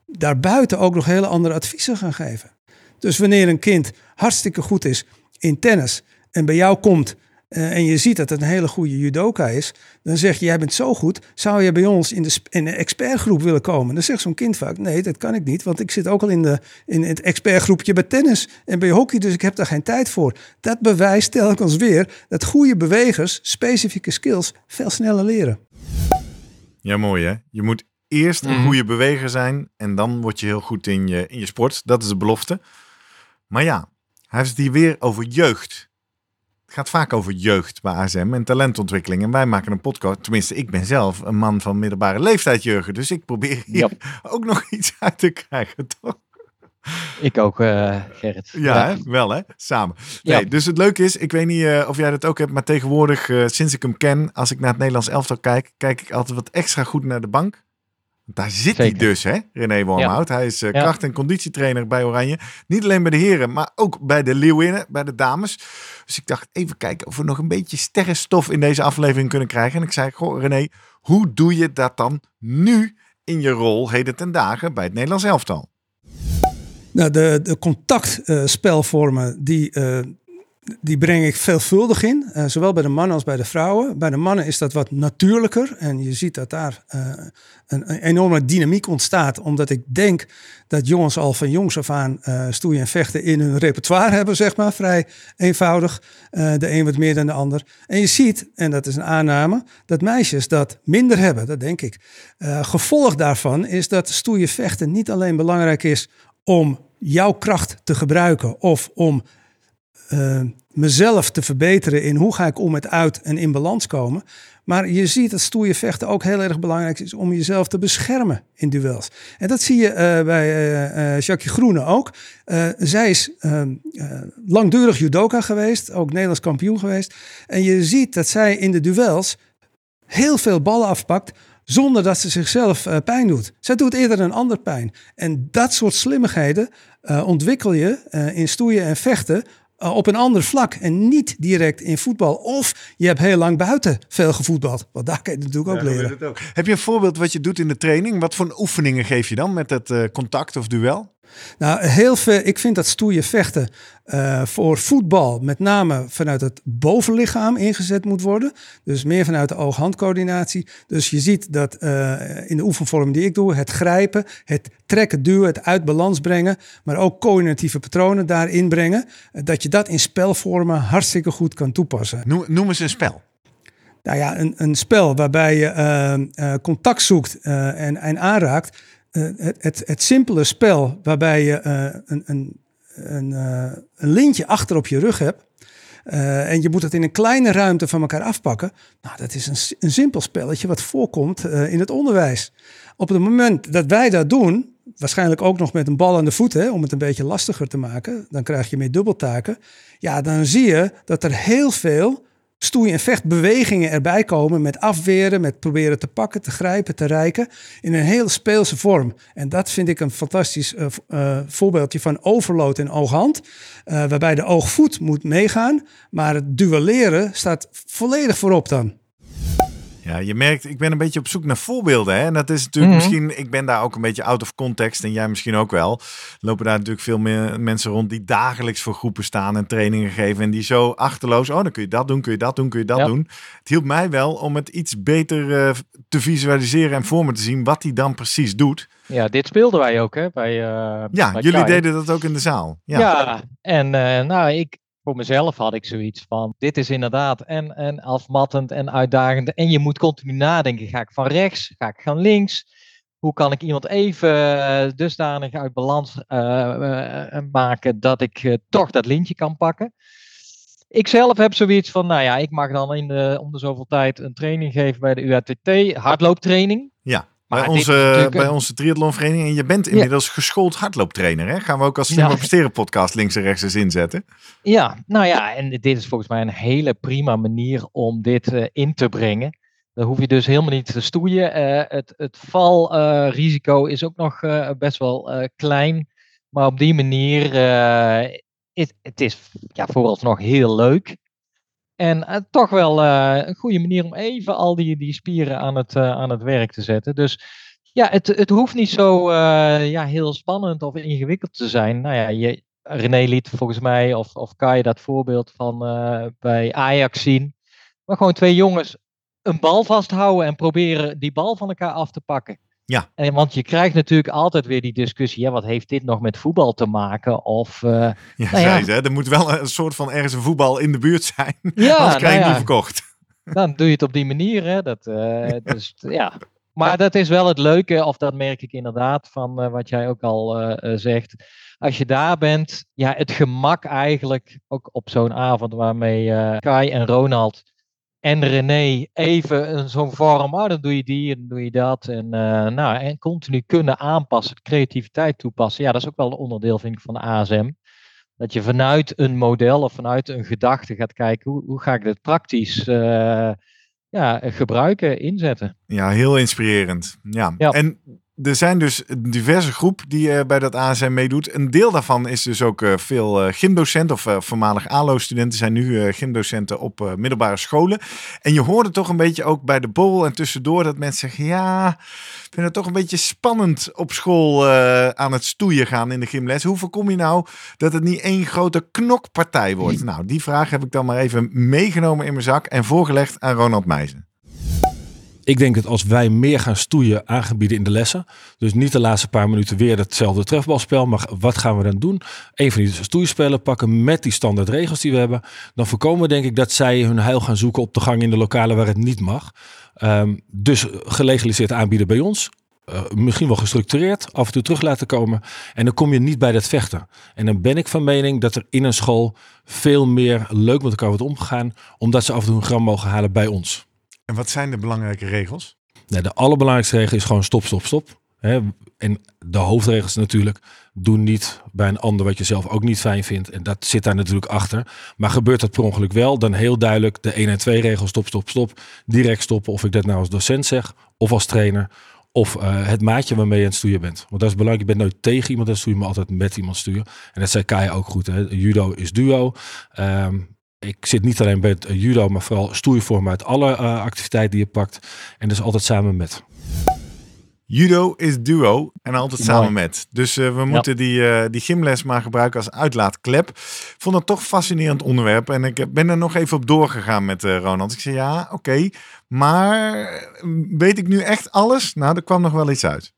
daarbuiten ook nog hele andere adviezen gaan geven. Dus wanneer een kind hartstikke goed is in tennis en bij jou komt uh, en je ziet dat het een hele goede judoka is, dan zeg je, jij bent zo goed, zou je bij ons in de, in de expertgroep willen komen? Dan zegt zo'n kind vaak, nee, dat kan ik niet, want ik zit ook al in, de, in het expertgroepje bij tennis en bij hockey, dus ik heb daar geen tijd voor. Dat bewijst telkens weer dat goede bewegers specifieke skills veel sneller leren. Ja, mooi hè? Je moet eerst een goede beweger zijn en dan word je heel goed in je, in je sport. Dat is de belofte. Maar ja, hij heeft het hier weer over jeugd. Het gaat vaak over jeugd bij A S M en talentontwikkeling. En wij maken een podcast. Tenminste, ik ben zelf een man van middelbare leeftijd, Jurgen. Dus ik probeer hier ja. ook nog iets uit te krijgen, toch? Ik ook, uh, Gerrit. Ja, ja. Hè? Wel hè? Samen. Nee, ja. Dus het leuke is, ik weet niet uh, of jij dat ook hebt, maar tegenwoordig, uh, sinds ik hem ken, als ik naar het Nederlands elftal kijk, kijk ik altijd wat extra goed naar de bank. Daar zit Zeker. hij dus, hè, René Wormhout. Ja. Hij is uh, kracht- en conditietrainer bij Oranje. Niet alleen bij de heren, maar ook bij de leeuwinnen, bij de dames. Dus ik dacht, even kijken of we nog een beetje sterrenstof in deze aflevering kunnen krijgen. En ik zei, goh, René, hoe doe je dat dan nu in je rol heden ten dagen bij het Nederlands elftal? Nou, de, de contactspelvormen, uh, die... Uh... Die breng ik veelvuldig in, uh, zowel bij de mannen als bij de vrouwen. Bij de mannen is dat wat natuurlijker. En je ziet dat daar uh, een, een enorme dynamiek ontstaat. Omdat ik denk dat jongens al van jongs af aan uh, stoeien en vechten in hun repertoire hebben, zeg maar. Vrij eenvoudig. Uh, de een wat meer dan de ander. En je ziet, en dat is een aanname, dat meisjes dat minder hebben. Dat denk ik. Uh, gevolg daarvan is dat stoeien vechten niet alleen belangrijk is om jouw kracht te gebruiken of om Uh, mezelf te verbeteren in hoe ga ik om met uit en in balans komen. Maar je ziet dat stoeien vechten ook heel erg belangrijk is om jezelf te beschermen in duels. En dat zie je uh, bij uh, uh, Jacqui Groene ook. Uh, zij is um, uh, langdurig judoka geweest, ook Nederlands kampioen geweest. En je ziet dat zij in de duels heel veel ballen afpakt zonder dat ze zichzelf uh, pijn doet. Zij doet eerder een ander pijn. En dat soort slimmigheden uh, ontwikkel je uh, in stoeien en vechten op een ander vlak en niet direct in voetbal. Of je hebt heel lang buiten veel gevoetbald. Want daar kan je natuurlijk ook ja, leren. Het ook. Heb je een voorbeeld wat je doet in de training? Wat voor oefeningen geef je dan met het uh, contact of duel? Nou, heel veel. Ik vind dat stoeien vechten uh, voor voetbal met name vanuit het bovenlichaam ingezet moet worden. Dus meer vanuit de oog-handcoördinatie. Dus je ziet dat uh, in de oefenvorm die ik doe, het grijpen, het trekken, duwen, het uit balans brengen, maar ook coördinatieve patronen daarin brengen. Uh, dat je dat in spelvormen hartstikke goed kan toepassen. Noem, noem eens een spel. Nou ja, een, een spel waarbij je uh, uh, contact zoekt uh, en, en aanraakt. Uh, het, het, het simpele spel waarbij je uh, een, een, een, uh, een lintje achter op je rug hebt. Uh, en je moet het in een kleine ruimte van elkaar afpakken. Nou, dat is een, een simpel spelletje wat voorkomt uh, in het onderwijs. Op het moment dat wij dat doen, waarschijnlijk ook nog met een bal aan de voet, hè, om het een beetje lastiger te maken. Dan krijg je meer dubbeltaken. Ja, dan zie je dat er heel veel stoeien en vechtbewegingen erbij komen met afweren, met proberen te pakken, te grijpen, te reiken in een heel speelse vorm. En dat vind ik een fantastisch uh, uh, voorbeeldje van overload in ooghand, uh, waarbij de oogvoet moet meegaan, maar het duelleren staat volledig voorop dan. Ja, je merkt, ik ben een beetje op zoek naar voorbeelden. Hè? En dat is natuurlijk mm-hmm. misschien, ik ben daar ook een beetje out of context en jij misschien ook wel. Lopen daar natuurlijk veel meer mensen rond die dagelijks voor groepen staan en trainingen geven. En die zo achterloos, oh dan kun je dat doen, kun je dat doen, kun je dat ja. doen. Het hielp mij wel om het iets beter uh, te visualiseren en voor me te zien wat hij dan precies doet. Ja, dit speelden wij ook hè. Bij, uh, ja, bij jullie Kai. Deden dat ook in de zaal. Ja, ja en uh, nou ik... voor mezelf had ik zoiets van, dit is inderdaad en, en afmattend en uitdagend. En je moet continu nadenken, ga ik van rechts, ga ik van links? Hoe kan ik iemand even uh, dusdanig uit balans uh, uh, maken dat ik uh, toch dat lintje kan pakken? Ik zelf heb zoiets van, nou ja, ik mag dan in de, om de zoveel tijd een training geven bij de U A T T, hardlooptraining. Ja. Maar bij onze, bij onze triathlonvereniging. En je bent inmiddels ja. geschoold hardlooptrainer. Hè? Gaan we ook als Slimmer ja. Presteren podcast links en rechts eens inzetten. Ja, nou ja. En dit is volgens mij een hele prima manier om dit uh, in te brengen. Dan hoef je dus helemaal niet te stoeien. Uh, het, het valrisico uh, is ook nog uh, best wel uh, klein. Maar op die manier. Uh, het, het is ja, vooralsnog heel leuk. En uh, toch wel uh, een goede manier om even al die, die spieren aan het, uh, aan het werk te zetten. Dus ja, het, het hoeft niet zo uh, ja, heel spannend of ingewikkeld te zijn. Nou ja, je, René liet volgens mij, of, of Kai, dat voorbeeld van uh, bij Ajax zien. Maar gewoon twee jongens een bal vasthouden en proberen die bal van elkaar af te pakken. Ja. En, want je krijgt natuurlijk altijd weer die discussie, ja, wat heeft dit nog met voetbal te maken? Of, uh, ja, nou zei ja. ze, hè? Er moet wel een soort van ergens een voetbal in de buurt zijn, ja, anders krijg nou je ja. niet verkocht. Dan doe je het op die manier. Hè? Dat, uh, ja. Dus, ja. Maar dat is wel het leuke, of dat merk ik inderdaad van uh, wat jij ook al uh, uh, zegt. Als je daar bent, ja, het gemak eigenlijk, ook op zo'n avond waarmee uh, Kai en Ronald en René even zo'n vorm, oh, dan doe je die, dan doe je dat. En, uh, nou, en continu kunnen aanpassen, creativiteit toepassen. Ja, dat is ook wel een onderdeel, vind ik, van de A S M. Dat je vanuit een model of vanuit een gedachte gaat kijken, hoe, hoe ga ik dit praktisch uh, ja, gebruiken, inzetten. Ja, heel inspirerend. Ja. Ja. En er zijn dus een diverse groep die uh, bij dat A S M meedoet. Een deel daarvan is dus ook uh, veel uh, gymdocenten of uh, voormalig A L O-studenten zijn nu uh, gymdocenten op uh, middelbare scholen. En je hoorde toch een beetje ook bij de borrel en tussendoor dat mensen zeggen, ja, ik vind het toch een beetje spannend op school uh, aan het stoeien gaan in de gymles. Hoe voorkom je nou dat het niet één grote knokpartij wordt? Nou, die vraag heb ik dan maar even meegenomen in mijn zak en voorgelegd aan Ronald Meijzen. Ik denk dat als wij meer gaan stoeien aangebieden in de lessen. Dus niet de laatste paar minuten weer hetzelfde trefbalspel. Maar wat gaan we dan doen? Even die stoeispellen pakken met die standaardregels die we hebben. Dan voorkomen we denk ik dat zij hun heil gaan zoeken op de gang in de lokalen waar het niet mag. Um, dus gelegaliseerd aanbieden bij ons. Uh, misschien wel gestructureerd, af en toe terug laten komen. En dan kom je niet bij dat vechten. En dan ben ik van mening dat er in een school veel meer leuk met elkaar wordt omgegaan. Omdat ze af en toe hun gram mogen halen bij ons. En wat zijn de belangrijke regels? Nou, de allerbelangrijkste regel is gewoon stop, stop, stop. Hè? En de hoofdregels natuurlijk. Doe niet bij een ander wat je zelf ook niet fijn vindt. En dat zit daar natuurlijk achter. Maar gebeurt dat per ongeluk wel, dan heel duidelijk de één en twee regel stop, stop, stop. Direct stoppen, of ik dat nou als docent zeg, of als trainer, of uh, het maatje waarmee je aan het stoeien bent. Want dat is belangrijk. Je bent nooit tegen iemand aan het stoeien, maar altijd met iemand sturen. En dat zei Kai ook goed. Hè? Judo is duo. Um, Ik zit niet alleen bij het judo, maar vooral stoeivormen uit alle uh, activiteiten die je pakt. En dus altijd samen met. Judo is duo en altijd Mooi. samen met. Dus uh, we ja. moeten die, uh, die gymles maar gebruiken als uitlaatklep. Ik vond het toch een fascinerend onderwerp. En ik ben er nog even op doorgegaan met uh, Ronald. Ik zei ja, oké, okay, maar weet ik nu echt alles? Nou, er kwam nog wel iets uit.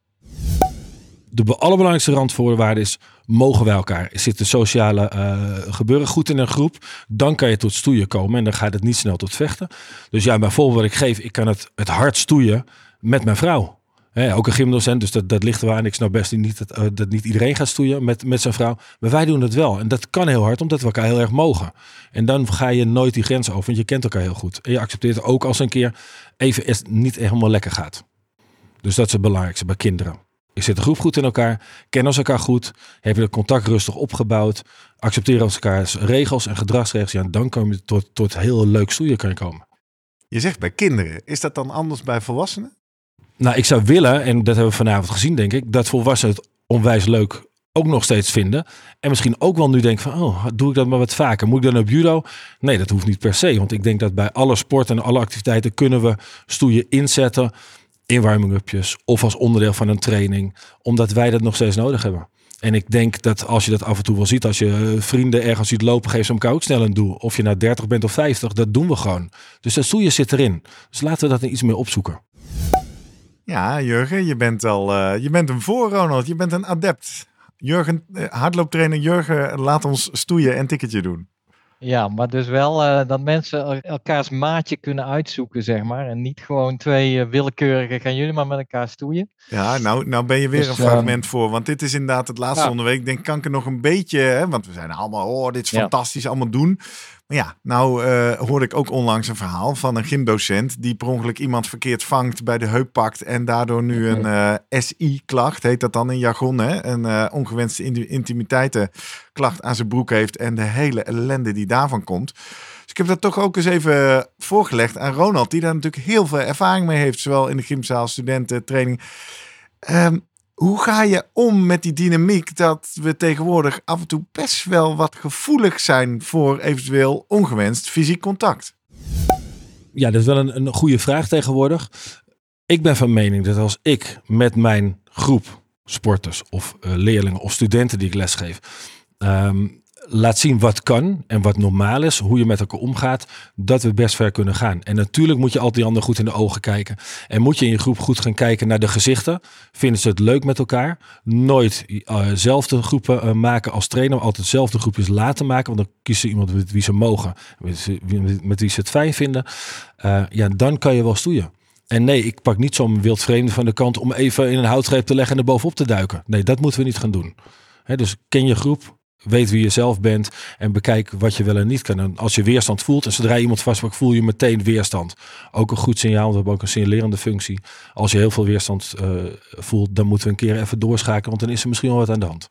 De allerbelangrijkste randvoorwaarde is, mogen wij elkaar? Zit de sociale uh, gebeuren goed in een groep? Dan kan je tot stoeien komen en dan gaat het niet snel tot vechten. Dus ja, bijvoorbeeld wat ik geef, ik kan het, het hard stoeien met mijn vrouw. He, ook een gymdocent, dus dat, dat ligt er wel aan. Ik snap best niet dat, uh, dat niet iedereen gaat stoeien met, met zijn vrouw. Maar wij doen het wel. En dat kan heel hard, omdat we elkaar heel erg mogen. En dan ga je nooit die grens over, want je kent elkaar heel goed. En je accepteert ook als een keer even niet helemaal lekker gaat. Dus dat is het belangrijkste bij kinderen. Ik zit de groep goed in elkaar, kennen ze elkaar goed, hebben de contact rustig opgebouwd, accepteren als elkaars regels en gedragsregels. Ja, en dan kan je tot, tot heel leuk stoeien kan komen. Je zegt bij kinderen, is dat dan anders bij volwassenen? Nou, ik zou willen, en dat hebben we vanavond gezien denk ik, dat volwassenen het onwijs leuk ook nog steeds vinden. En misschien ook wel nu denken van, oh, doe ik dat maar wat vaker? Moet ik dan op judo? Nee, dat hoeft niet per se. Want ik denk dat bij alle sport en alle activiteiten kunnen we stoeien inzetten. In warming-upjes of als onderdeel van een training. Omdat wij dat nog steeds nodig hebben. En ik denk dat als je dat af en toe wel ziet. Als je vrienden ergens ziet lopen, geef ze elkaar ook snel een doel. Of je nou dertig bent of vijftig, dat doen we gewoon. Dus dat stoeien zit erin. Dus laten we dat er iets meer opzoeken. Ja, Jurgen, je bent al uh, je bent een voor, Ronald. Je bent een adept. Jurgen, hardlooptrainer Jurgen, laat ons stoeien en ticketje doen. Ja, maar dus wel uh, dat mensen elkaars maatje kunnen uitzoeken, zeg maar. En niet gewoon twee uh, willekeurigen, gaan jullie maar met elkaar stoeien. Ja, nou, nou ben je weer dus, een fragment uh, voor. Want dit is inderdaad het laatste ja. onderwerp. Ik denk, kan ik er nog een beetje... Hè, want we zijn allemaal, oh, dit is ja. fantastisch, allemaal doen. Maar ja, nou uh, hoorde ik ook onlangs een verhaal van een gymdocent... die per ongeluk iemand verkeerd vangt, bij de heup pakt... en daardoor nu een uh, S I-klacht, heet dat dan in jargon, hè? Een uh, ongewenste in- intimiteitenklacht aan zijn broek heeft... en de hele ellende die daarvan komt. Dus ik heb dat toch ook eens even voorgelegd aan Ronald... die daar natuurlijk heel veel ervaring mee heeft... zowel in de gymzaal, studenten, training... Um, Hoe ga je om met die dynamiek dat we tegenwoordig af en toe best wel wat gevoelig zijn voor eventueel ongewenst fysiek contact? Ja, dat is wel een, een goede vraag tegenwoordig. Ik ben van mening dat als ik met mijn groep sporters of uh, leerlingen of studenten die ik lesgeef... Um, laat zien wat kan en wat normaal is, hoe je met elkaar omgaat, dat we best ver kunnen gaan. En natuurlijk moet je altijd die ander goed in de ogen kijken. En moet je in je groep goed gaan kijken naar de gezichten. Vinden ze het leuk met elkaar? Nooit uh, zelfde groepen uh, maken als trainer, maar altijd zelfde groepjes laten maken. Want dan kiezen ze iemand met wie ze mogen, met, met, met wie ze het fijn vinden. Uh, ja, dan kan je wel stoeien. En nee, ik pak niet zo'n wild vreemde van de kant om even in een houtgreep te leggen en er bovenop te duiken. Nee, dat moeten we niet gaan doen. He, dus ken je groep. Weet wie je zelf bent en bekijk wat je wel en niet kan. En als je weerstand voelt en zodra iemand vastpakt, voel je meteen weerstand. Ook een goed signaal, want we hebben ook een signalerende functie. Als je heel veel weerstand uh, voelt, dan moeten we een keer even doorschakelen, want dan is er misschien wel wat aan de hand.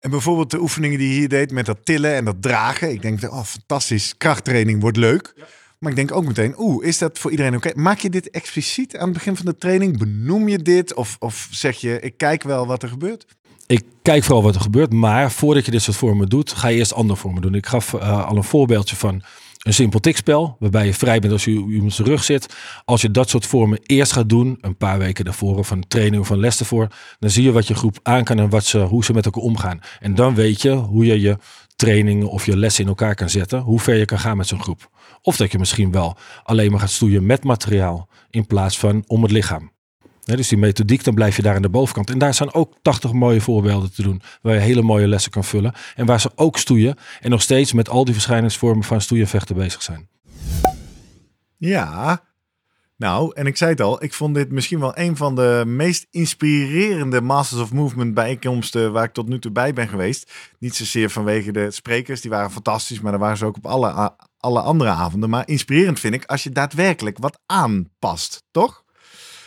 En bijvoorbeeld de oefeningen die je hier deed met dat tillen en dat dragen. Ik denk, oh fantastisch, krachttraining wordt leuk. Ja. Maar ik denk ook meteen, oeh, is dat voor iedereen oké? Okay? Maak je dit expliciet aan het begin van de training? Benoem je dit? Of, of zeg je, ik kijk wel wat er gebeurt? Ik kijk vooral wat er gebeurt, maar voordat je dit soort vormen doet, ga je eerst andere vormen doen. Ik gaf uh, al een voorbeeldje van een simpel tikspel, waarbij je vrij bent als je iemand op zijn rug zit. Als je dat soort vormen eerst gaat doen, een paar weken daarvoor of een training of een les daarvoor, dan zie je wat je groep aan kan en wat ze, hoe ze met elkaar omgaan. En dan weet je hoe je je trainingen of je lessen in elkaar kan zetten, hoe ver je kan gaan met zo'n groep. Of dat je misschien wel alleen maar gaat stoeien met materiaal in plaats van om het lichaam. Nee, dus die methodiek, dan blijf je daar aan de bovenkant. En daar zijn ook tachtig mooie voorbeelden te doen. Waar je hele mooie lessen kan vullen. En waar ze ook stoeien. En nog steeds met al die verschijningsvormen van stoeien en vechten bezig zijn. Ja, nou, en ik zei het al. Ik vond dit misschien wel een van de meest inspirerende Masters of Movement bijeenkomsten waar ik tot nu toe bij ben geweest. Niet zozeer vanwege de sprekers. Die waren fantastisch, maar daar waren ze ook op alle, alle andere avonden. Maar inspirerend vind ik als je daadwerkelijk wat aanpast, toch?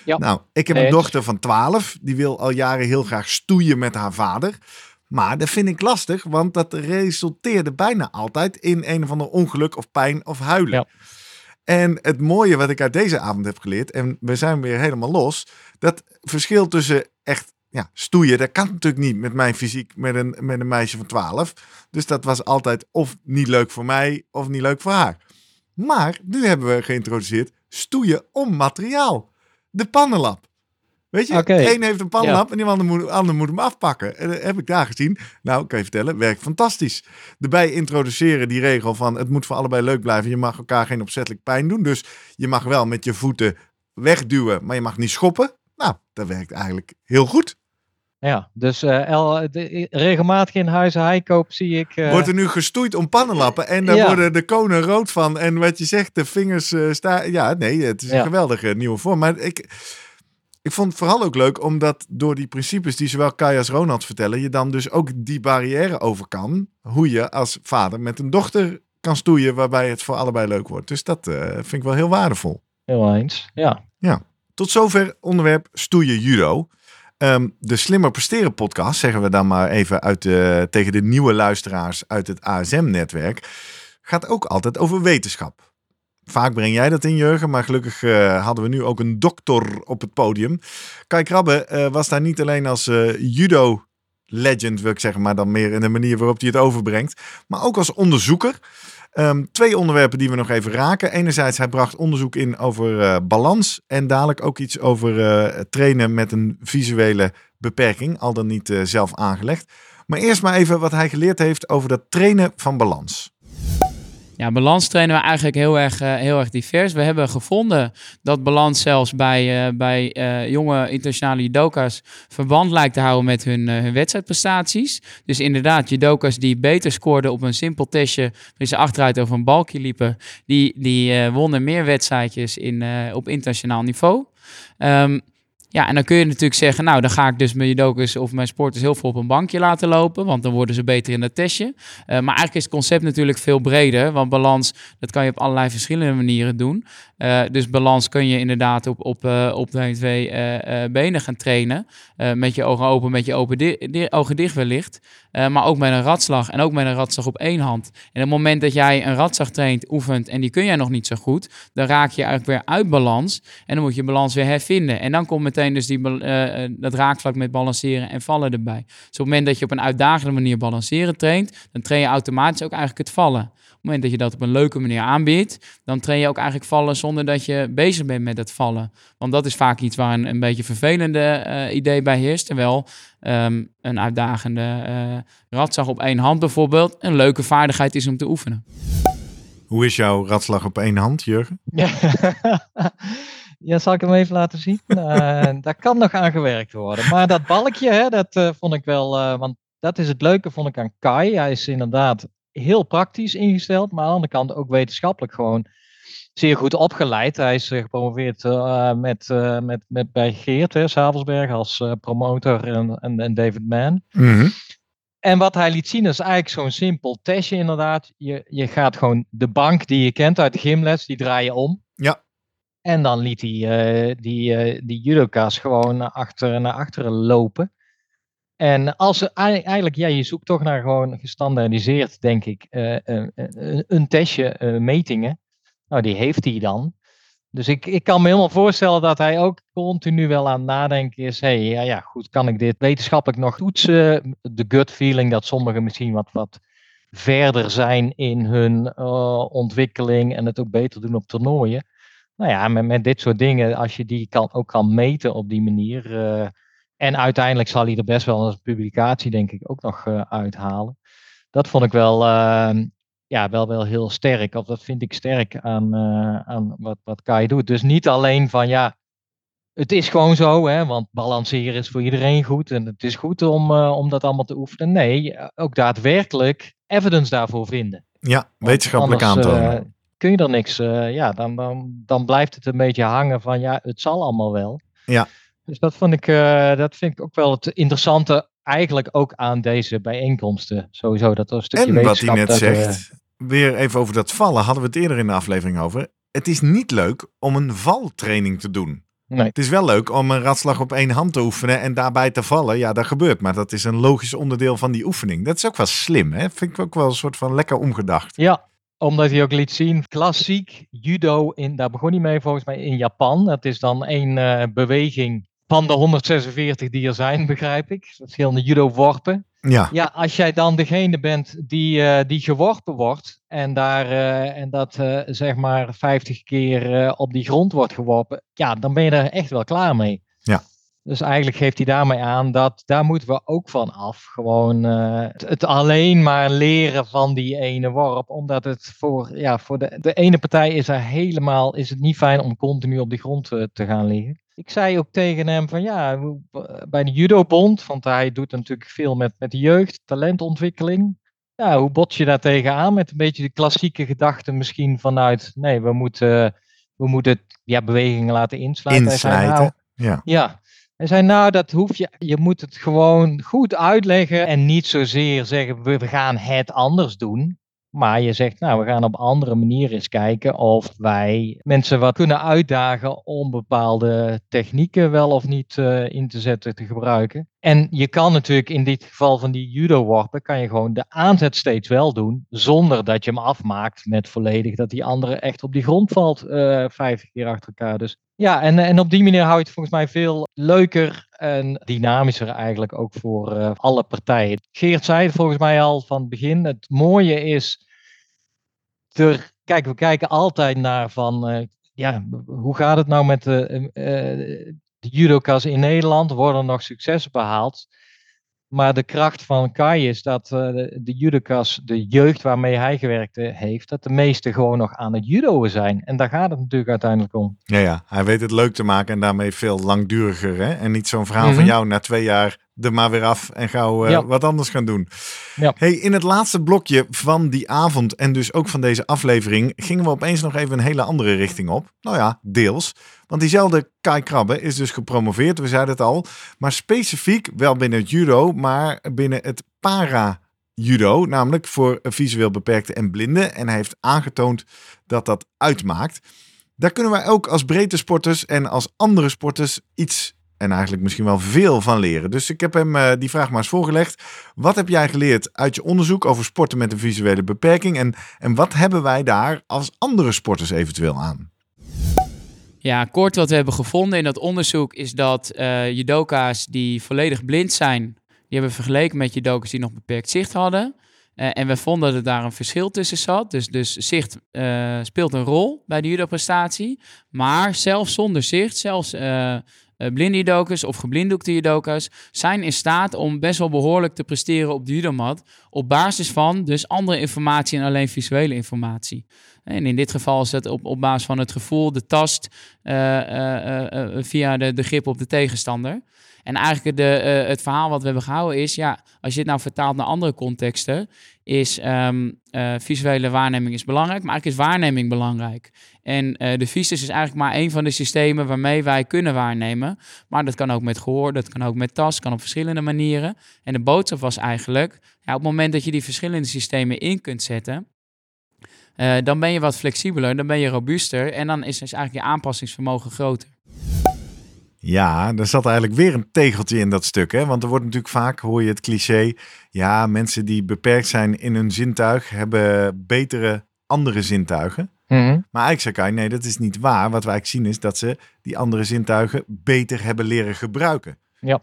Ja. Nou, ik heb een dochter van twaalf. Die wil al jaren heel graag stoeien met haar vader. Maar dat vind ik lastig, want dat resulteerde bijna altijd in een of ander ongeluk of pijn of huilen. Ja. En het mooie wat ik uit deze avond heb geleerd, en we zijn weer helemaal los, dat verschil tussen echt ja, stoeien, dat kan natuurlijk niet met mijn fysiek, met een, met een meisje van twaalf. Dus dat was altijd of niet leuk voor mij, of niet leuk voor haar. Maar nu hebben we geïntroduceerd stoeien om materiaal. De pannenlap. Weet je, okay. De een heeft een pannenlap ja. en die ander moet, ander moet hem afpakken. En dat heb ik daar gezien. Nou, kan je vertellen, werkt fantastisch. Daarbij introduceren die regel van het moet voor allebei leuk blijven. Je mag elkaar geen opzettelijk pijn doen. Dus je mag wel met je voeten wegduwen, maar je mag niet schoppen. Nou, dat werkt eigenlijk heel goed. Ja, dus uh, el, de, regelmatig in huizen Heijkoop zie ik... Uh... Wordt er nu gestoeid om pannenlappen en daar ja. worden de konen rood van. En wat je zegt, de vingers uh, staan... Ja, nee, het is ja. een geweldige nieuwe vorm. Maar ik, ik vond het vooral ook leuk, omdat door die principes die zowel Kai als Ronald vertellen, je dan dus ook die barrière over kan. Hoe je als vader met een dochter kan stoeien, waarbij het voor allebei leuk wordt. Dus dat uh, vind ik wel heel waardevol. Heel eens, ja. ja. Tot zover onderwerp stoeien judo. Um, de Slimmer Presteren podcast, zeggen we dan maar even uit de, tegen de nieuwe luisteraars uit het A S M-netwerk, gaat ook altijd over wetenschap. Vaak breng jij dat in, Jurgen, maar gelukkig uh, hadden we nu ook een dokter op het podium. Kai Krabben uh, was daar niet alleen als uh, judo-legend, wil ik zeggen, maar dan meer in de manier waarop hij het overbrengt, maar ook als onderzoeker. Um, twee onderwerpen die we nog even raken. Enerzijds, hij bracht onderzoek in over uh, balans en dadelijk ook iets over uh, trainen met een visuele beperking, al dan niet uh, zelf aangelegd. Maar eerst maar even wat hij geleerd heeft over dat trainen van balans. Ja, balans trainen we eigenlijk heel erg, uh, heel erg divers. We hebben gevonden dat balans zelfs bij, uh, bij uh, jonge internationale judoka's verband lijkt te houden met hun, uh, hun wedstrijdprestaties. Dus inderdaad, judoka's die beter scoorden op een simpel testje, waarin ze achteruit over een balkje liepen, die, die uh, wonnen meer wedstrijdjes in, uh, op internationaal niveau. Um, Ja, en dan kun je natuurlijk zeggen, nou, dan ga ik dus mijn judoka's of mijn sporters heel veel op een bankje laten lopen, want dan worden ze beter in dat testje. Uh, maar eigenlijk is het concept natuurlijk veel breder, want balans, dat kan je op allerlei verschillende manieren doen. Uh, dus balans kun je inderdaad op, op, uh, op de twee uh, uh, benen gaan trainen, uh, met je ogen open, met je open di- di- ogen dicht wellicht. Uh, maar ook met een radslag en ook met een radslag op één hand. En op het moment dat jij een radslag traint, oefent en die kun jij nog niet zo goed, dan raak je eigenlijk weer uit balans en dan moet je balans weer hervinden. En dan komt meteen dus die, uh, dat raakvlak met balanceren en vallen erbij. Dus op het moment dat je op een uitdagende manier balanceren traint, dan train je automatisch ook eigenlijk het vallen. Op het moment dat je dat op een leuke manier aanbiedt, dan train je ook eigenlijk vallen zonder dat je bezig bent met dat vallen. Want dat is vaak iets waar een, een beetje vervelende uh, idee bij heerst, terwijl Um, een uitdagende uh, radslag op één hand bijvoorbeeld een leuke vaardigheid is om te oefenen. Hoe is jouw radslag op één hand, Jurgen? Ja, ja, zal ik hem even laten zien? Uh, daar kan nog aan gewerkt worden. Maar dat balkje, hè, dat uh, vond ik wel... Uh, want dat is het leuke, vond ik aan Kai. Hij is inderdaad heel praktisch ingesteld, maar aan de andere kant ook wetenschappelijk gewoon zeer goed opgeleid. Hij is gepromoveerd uh, met, uh, met, met, bij Geert hè, Savelsberg als uh, promotor en, en, en David Mann. Mm-hmm. En wat hij liet zien is eigenlijk zo'n simpel testje inderdaad. Je, je gaat gewoon de bank die je kent uit de gymles, die draai je om. Ja. En dan liet hij uh, die, uh, die judoka's gewoon naar achteren, naar achteren lopen. En als er, eigenlijk, ja, je zoekt toch naar gewoon gestandaardiseerd, denk ik, uh, uh, uh, een testje, uh, metingen. Nou, die heeft hij dan. Dus ik, ik kan me helemaal voorstellen dat hij ook continu wel aan het nadenken is. Hé, hey, ja, ja, goed, kan ik dit wetenschappelijk nog toetsen? De gut feeling dat sommigen misschien wat, wat verder zijn in hun uh, ontwikkeling en het ook beter doen op toernooien. Nou ja, met, met dit soort dingen, als je die kan, ook kan meten op die manier. Uh, en uiteindelijk zal hij er best wel een publicatie, denk ik, ook nog uh, uithalen. Dat vond ik wel... Uh, Ja, wel, wel heel sterk. Of dat vind ik sterk aan, uh, aan wat, wat Kai doet. Dus niet alleen van ja, het is gewoon zo, hè, want balanceren is voor iedereen goed en het is goed om, uh, om dat allemaal te oefenen. Nee, ook daadwerkelijk evidence daarvoor vinden. Ja, wetenschappelijk aantonen. Uh, kun je er niks, uh, ja, dan, dan, dan blijft het een beetje hangen van ja, het zal allemaal wel. Ja. Dus dat, vond ik, uh, dat vind ik ook wel het interessante eigenlijk ook aan deze bijeenkomsten. Sowieso dat er een stukje wetenschap. En wat hij net zegt, we... weer even over dat vallen, hadden we het eerder in de aflevering over. Het is niet leuk om een valtraining te doen. Nee. Het is wel leuk om een radslag op één hand te oefenen en daarbij te vallen. Ja, dat gebeurt. Maar dat is een logisch onderdeel van die oefening. Dat is ook wel slim, hè? Vind ik ook wel een soort van lekker omgedacht. Ja, omdat hij ook liet zien, klassiek judo, in, daar begon hij mee volgens mij in Japan. Dat is dan één uh, beweging van de honderdzesenveertig die er zijn, begrijp ik. Verschillende judo-worpen. Ja. Ja, als jij dan degene bent die, uh, die geworpen wordt en, daar, uh, en dat uh, zeg maar vijftig keer uh, op die grond wordt geworpen, ja, dan ben je er echt wel klaar mee. Ja. Dus eigenlijk geeft hij daarmee aan dat daar moeten we ook van af. Gewoon uh, het alleen maar leren van die ene worp. Omdat het voor, ja, voor de, de ene partij is, er helemaal, is het niet fijn om continu op die grond uh, te gaan liggen. Ik zei ook tegen hem van ja, bij de Judo Bond, want hij doet natuurlijk veel met, met de jeugd, talentontwikkeling. Ja, hoe bots je daar tegenaan met een beetje de klassieke gedachte misschien vanuit, nee, we moeten, we moeten ja, bewegingen laten insluiten. Insluiten, hij zei, nou, ja. Ja, hij zei nou, dat hoef je, je moet het gewoon goed uitleggen en niet zozeer zeggen, we, we gaan het anders doen. Maar je zegt, nou, we gaan op andere manieren eens kijken of wij mensen wat kunnen uitdagen om bepaalde technieken wel of niet uh, in te zetten, te gebruiken. En je kan natuurlijk in dit geval van die judo-worpen, kan je gewoon de aanzet steeds wel doen, zonder dat je hem afmaakt met volledig dat die andere echt op die grond valt, uh, vijftig keer achter elkaar. Dus ja, en, en op die manier hou je het volgens mij veel leuker en dynamischer eigenlijk ook voor uh, alle partijen. Geert zei het volgens mij al van het begin, het mooie is, ter, kijk, we kijken altijd naar van, uh, ja, hoe gaat het nou met de... Uh, uh, de judoka's in Nederland, worden nog succes behaald. Maar de kracht van Kai is dat uh, de judokas, de jeugd waarmee hij gewerkt heeft, dat de meesten gewoon nog aan het judoën zijn. En daar gaat het natuurlijk uiteindelijk om. Ja, ja. Hij weet het leuk te maken en daarmee veel langduriger. Hè? En niet zo'n verhaal mm-hmm. van jou na twee jaar er maar weer af en gauw uh, ja. wat anders gaan doen. Ja. Hey, in het laatste blokje van die avond en dus ook van deze aflevering gingen we opeens nog even een hele andere richting op. Nou ja, deels. Want diezelfde Kai Krabben is dus gepromoveerd, we zeiden het al. Maar specifiek wel binnen het judo, maar binnen het para-judo. Namelijk voor visueel beperkte en blinden. En hij heeft aangetoond dat dat uitmaakt. Daar kunnen wij ook als breedte sporters en als andere sporters iets en eigenlijk misschien wel veel van leren. Dus ik heb hem uh, die vraag maar eens voorgelegd. Wat heb jij geleerd uit je onderzoek over sporten met een visuele beperking? En, en wat hebben wij daar als andere sporters eventueel aan? Ja, kort wat we hebben gevonden in dat onderzoek is dat uh, judoka's die volledig blind zijn, die hebben vergeleken met judoka's die nog beperkt zicht hadden. Uh, en we vonden dat er daar een verschil tussen zat. Dus, dus zicht uh, speelt een rol bij de judoprestatie. Maar zelfs zonder zicht, zelfs uh, blinde judoka's of geblinddoekte judoka's zijn in staat om best wel behoorlijk te presteren op de judomat. Op basis van dus andere informatie en alleen visuele informatie. En in dit geval is dat op, op basis van het gevoel, de tast, uh, uh, uh, via de, de grip op de tegenstander. En eigenlijk de, uh, het verhaal wat we hebben gehouden is, ja, als je dit nou vertaalt naar andere contexten, is um, uh, visuele waarneming is belangrijk, maar eigenlijk is waarneming belangrijk. En uh, de visus is eigenlijk maar één van de systemen waarmee wij kunnen waarnemen. Maar dat kan ook met gehoor, dat kan ook met tast, kan op verschillende manieren. En de boodschap was eigenlijk, ja, op het moment dat je die verschillende systemen in kunt zetten, Uh, dan ben je wat flexibeler, dan ben je robuuster en dan is, is eigenlijk je aanpassingsvermogen groter. Ja, er zat eigenlijk weer een tegeltje in dat stuk. Hè? Want er wordt natuurlijk vaak, hoor je het cliché, ja, mensen die beperkt zijn in hun zintuig hebben betere andere zintuigen. Mm-hmm. Maar eigenlijk zei Kai, nee, dat is niet waar. Wat we eigenlijk zien is dat ze die andere zintuigen beter hebben leren gebruiken. Ja.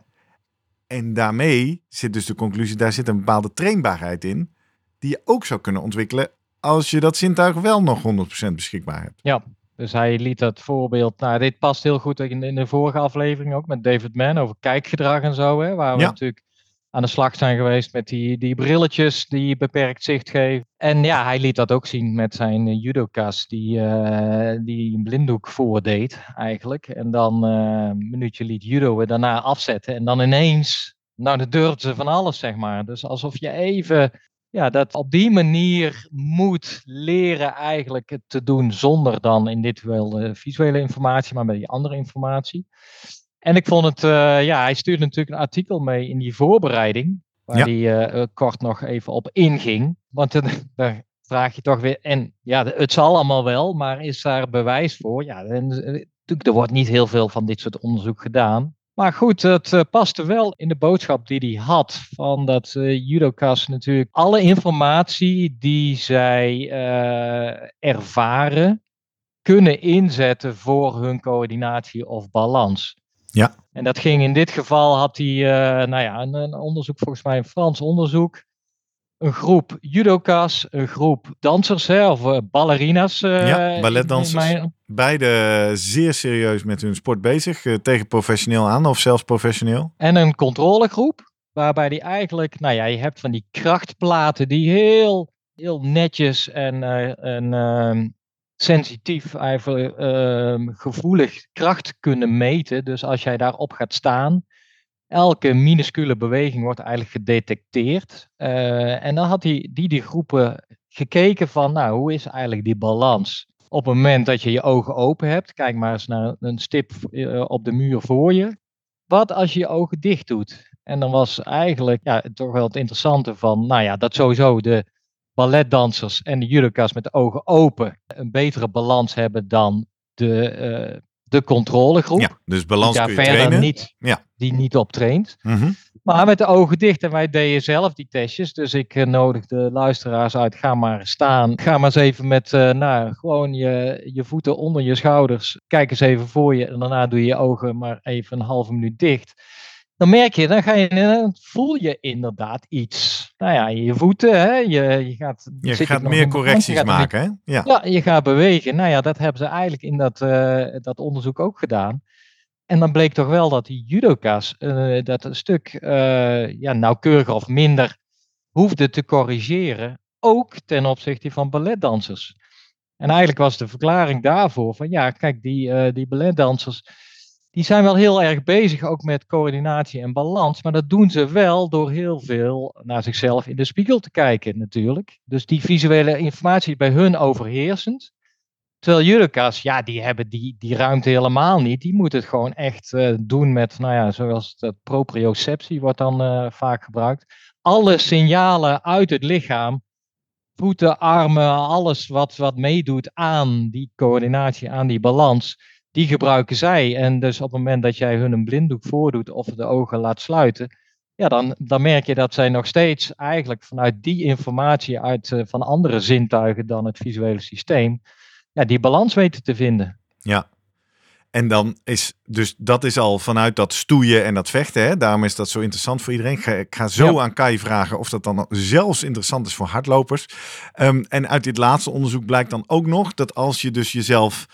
En daarmee zit dus de conclusie, daar zit een bepaalde trainbaarheid in die je ook zou kunnen ontwikkelen als je dat zintuig wel nog honderd procent beschikbaar hebt. Ja, dus hij liet dat voorbeeld. Nou, dit past heel goed in, in de vorige aflevering ook met David Mann over kijkgedrag en zo. Hè, waar we ja. natuurlijk aan de slag zijn geweest met die, die brilletjes die beperkt zicht geven. En ja, hij liet dat ook zien met zijn judokas die, uh, die een blinddoek voordeed eigenlijk. En dan uh, een minuutje liet judoën, daarna afzetten. En dan ineens, nou, dan durfden ze van alles, zeg maar. Dus alsof je even, ja, dat op die manier moet leren eigenlijk het te doen zonder dan in dit geval uh, visuele informatie, maar met die andere informatie. En ik vond het, uh, ja, hij stuurde natuurlijk een artikel mee in die voorbereiding, waar ja. hij uh, kort nog even op inging. Want uh, daar vraag je toch weer, en ja, het zal allemaal wel, maar is daar bewijs voor? Ja, en, natuurlijk, er wordt niet heel veel van dit soort onderzoek gedaan. Maar goed, het uh, paste wel in de boodschap die hij had van dat uh, judoka's natuurlijk alle informatie die zij uh, ervaren kunnen inzetten voor hun coördinatie of balans. Ja. En dat ging in dit geval, had hij uh, nou ja, een, een onderzoek, volgens mij een Frans onderzoek, een groep judoka's, een groep dansers, hè, of uh, ballerina's. Uh, ja, balletdansers. Mijn... Beide zeer serieus met hun sport bezig, uh, tegen professioneel aan of zelfs professioneel. En een controlegroep, waarbij die eigenlijk, nou ja, je hebt van die krachtplaten die heel, heel netjes en, uh, en uh, sensitief, eigenlijk uh, gevoelig kracht kunnen meten. Dus als jij daarop gaat staan, elke minuscule beweging wordt eigenlijk gedetecteerd. Uh, en dan had hij die, die groepen gekeken van, nou, hoe is eigenlijk die balans? Op het moment dat je je ogen open hebt, kijk maar eens naar een stip op de muur voor je. Wat als je je ogen dicht doet? En dan was eigenlijk, ja, toch wel het interessante van, nou ja, dat sowieso de balletdansers en de judoka's met de ogen open een betere balans hebben dan de uh, de controlegroep. Ja, dus balans kun je trainen. Niet, ja. Die niet op traint. Mm-hmm. Maar met de ogen dicht. En wij deden zelf die testjes. Dus ik uh, nodig de luisteraars uit. Ga maar staan. Ga maar eens even met uh, nou, gewoon je, je voeten onder je schouders. Kijk eens even voor je. En daarna doe je je ogen maar even een halve minuut dicht. Dan merk je, dan, ga je, dan voel je inderdaad iets. Nou ja, je voeten, hè, je, je gaat... Je gaat meer correcties hand, gaat maken, hè? Ja. Ja, je gaat bewegen. Nou ja, dat hebben ze eigenlijk in dat, uh, dat onderzoek ook gedaan. En dan bleek toch wel dat die judoka's uh, dat een stuk uh, ja, nauwkeuriger of minder hoefden te corrigeren, ook ten opzichte van balletdansers. En eigenlijk was de verklaring daarvoor van ja, kijk, die, uh, die balletdansers, die zijn wel heel erg bezig ook met coördinatie en balans, maar dat doen ze wel door heel veel naar zichzelf in de spiegel te kijken natuurlijk. Dus die visuele informatie is bij hun overheersend. Terwijl judoka's, ja, die hebben die, die ruimte helemaal niet. Die moeten het gewoon echt uh, doen met, nou ja, zoals dat proprioceptie wordt dan uh, vaak gebruikt. Alle signalen uit het lichaam, voeten, armen, alles wat, wat meedoet aan die coördinatie, aan die balans, die gebruiken zij. En dus op het moment dat jij hun een blinddoek voordoet of de ogen laat sluiten, ja, dan, dan merk je dat zij nog steeds eigenlijk vanuit die informatie uit uh, van andere zintuigen dan het visuele systeem, ja, die balans weten te vinden. Ja, en dan is dus dat is al vanuit dat stoeien en dat vechten. Hè? Daarom is dat zo interessant voor iedereen. Ik ga, ik ga zo ja. aan Kai vragen of dat dan zelfs interessant is voor hardlopers. Um, en uit dit laatste onderzoek blijkt dan ook nog dat als je dus jezelf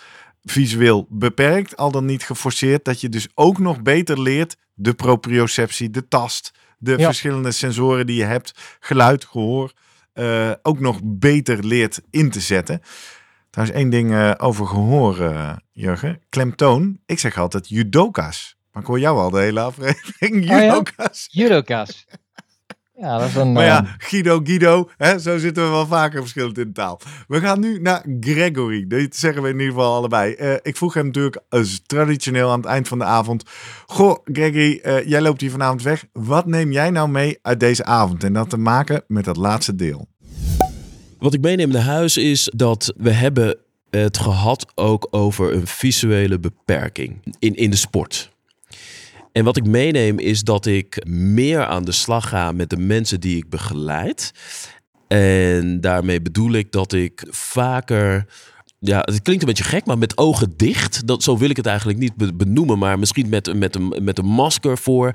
visueel beperkt, al dan niet geforceerd, dat je dus ook nog beter leert de proprioceptie, de tast, de ja. verschillende sensoren die je hebt, geluid, gehoor, uh, ook nog beter leert in te zetten. Daar is één ding uh, over gehoor, uh, Jurgen. Klemtoon. Ik zeg altijd judoka's. Maar ik hoor jou al de hele aflevering. Judoka's. Oh ja? Judoka's. Ja, dat is een... Maar ja, Guido, Guido. Hè, zo zitten we wel vaker verschillend in de taal. We gaan nu naar Gregory. Dat zeggen we in ieder geval allebei. Uh, ik vroeg hem natuurlijk als traditioneel aan het eind van de avond. Goh, Gregory, uh, jij loopt hier vanavond weg. Wat neem jij nou mee uit deze avond? En dat te maken met dat laatste deel. Wat ik meeneem naar huis is dat we hebben het gehad ook over een visuele beperking in, in de sport. En wat ik meeneem is dat ik meer aan de slag ga met de mensen die ik begeleid. En daarmee bedoel ik dat ik vaker... Ja, het klinkt een beetje gek, maar met ogen dicht. Dat, zo wil ik het eigenlijk niet benoemen. Maar misschien met, met, een, met een masker voor.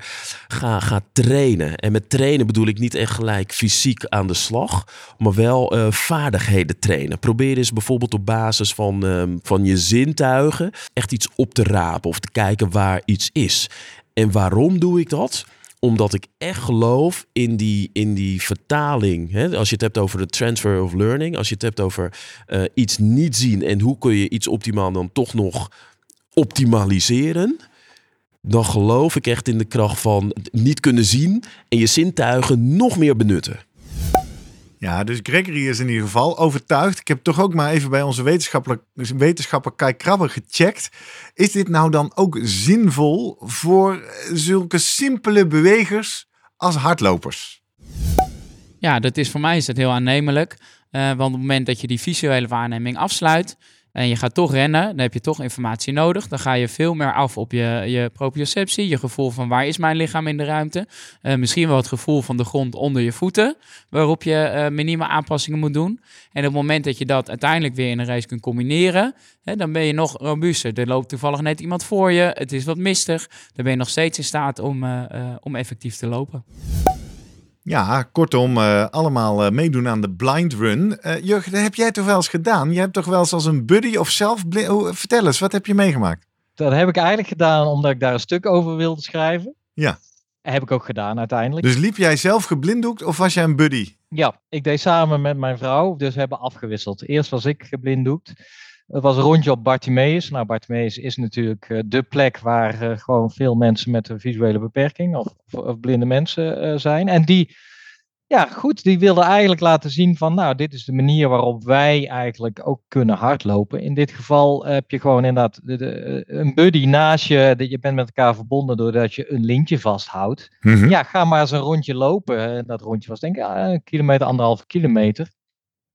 Ga, ga trainen. En met trainen bedoel ik niet echt gelijk fysiek aan de slag. Maar wel uh, vaardigheden trainen. Probeer eens bijvoorbeeld op basis van, uh, van je zintuigen echt iets op te rapen. Of te kijken waar iets is. En waarom doe ik dat? Omdat ik echt geloof in die, in die vertaling. Hè? Als je het hebt over de transfer of learning. Als je het hebt over uh, iets niet zien. En hoe kun je iets optimaal dan toch nog optimaliseren. Dan geloof ik echt in de kracht van niet kunnen zien. En je zintuigen nog meer benutten. Ja, dus Gregory is in ieder geval overtuigd. Ik heb toch ook maar even bij onze wetenschapper, wetenschapper Kai Krabben gecheckt. Is dit nou dan ook zinvol voor zulke simpele bewegers als hardlopers? Ja, dat is, voor mij is dat heel aannemelijk. Uh, want op het moment dat je die visuele waarneming afsluit en je gaat toch rennen, dan heb je toch informatie nodig. Dan ga je veel meer af op je, je proprioceptie, je gevoel van waar is mijn lichaam in de ruimte. Uh, misschien wel het gevoel van de grond onder je voeten, waarop je uh, minimaal aanpassingen moet doen. En op het moment dat je dat uiteindelijk weer in een race kunt combineren, hè, dan ben je nog robuuster. Er loopt toevallig net iemand voor je, het is wat mistig. Dan ben je nog steeds in staat om, uh, uh, om effectief te lopen. Ja, kortom, uh, allemaal uh, meedoen aan de blind run. Uh, Jurgen, dat heb jij toch wel eens gedaan? Je hebt toch wel eens als een buddy of zelf... Bli- oh, vertel eens, wat heb je meegemaakt? Dat heb ik eigenlijk gedaan omdat ik daar een stuk over wilde schrijven. Ja. Dat heb ik ook gedaan uiteindelijk. Dus liep jij zelf geblinddoekt of was jij een buddy? Ja, ik deed samen met mijn vrouw, dus we hebben afgewisseld. Eerst was ik geblinddoekt. Het was een rondje op Bartiméus. Nou, Bartiméus is natuurlijk uh, de plek waar uh, gewoon veel mensen met een visuele beperking of, of, of blinde mensen uh, zijn. En die, ja goed, die wilden eigenlijk laten zien van, nou, dit is de manier waarop wij eigenlijk ook kunnen hardlopen. In dit geval heb je gewoon inderdaad de, de, een buddy naast je, dat je bent met elkaar verbonden doordat je een lintje vasthoudt. Mm-hmm. Ja, ga maar eens een rondje lopen. En dat rondje was denk ik uh, een kilometer, anderhalve kilometer.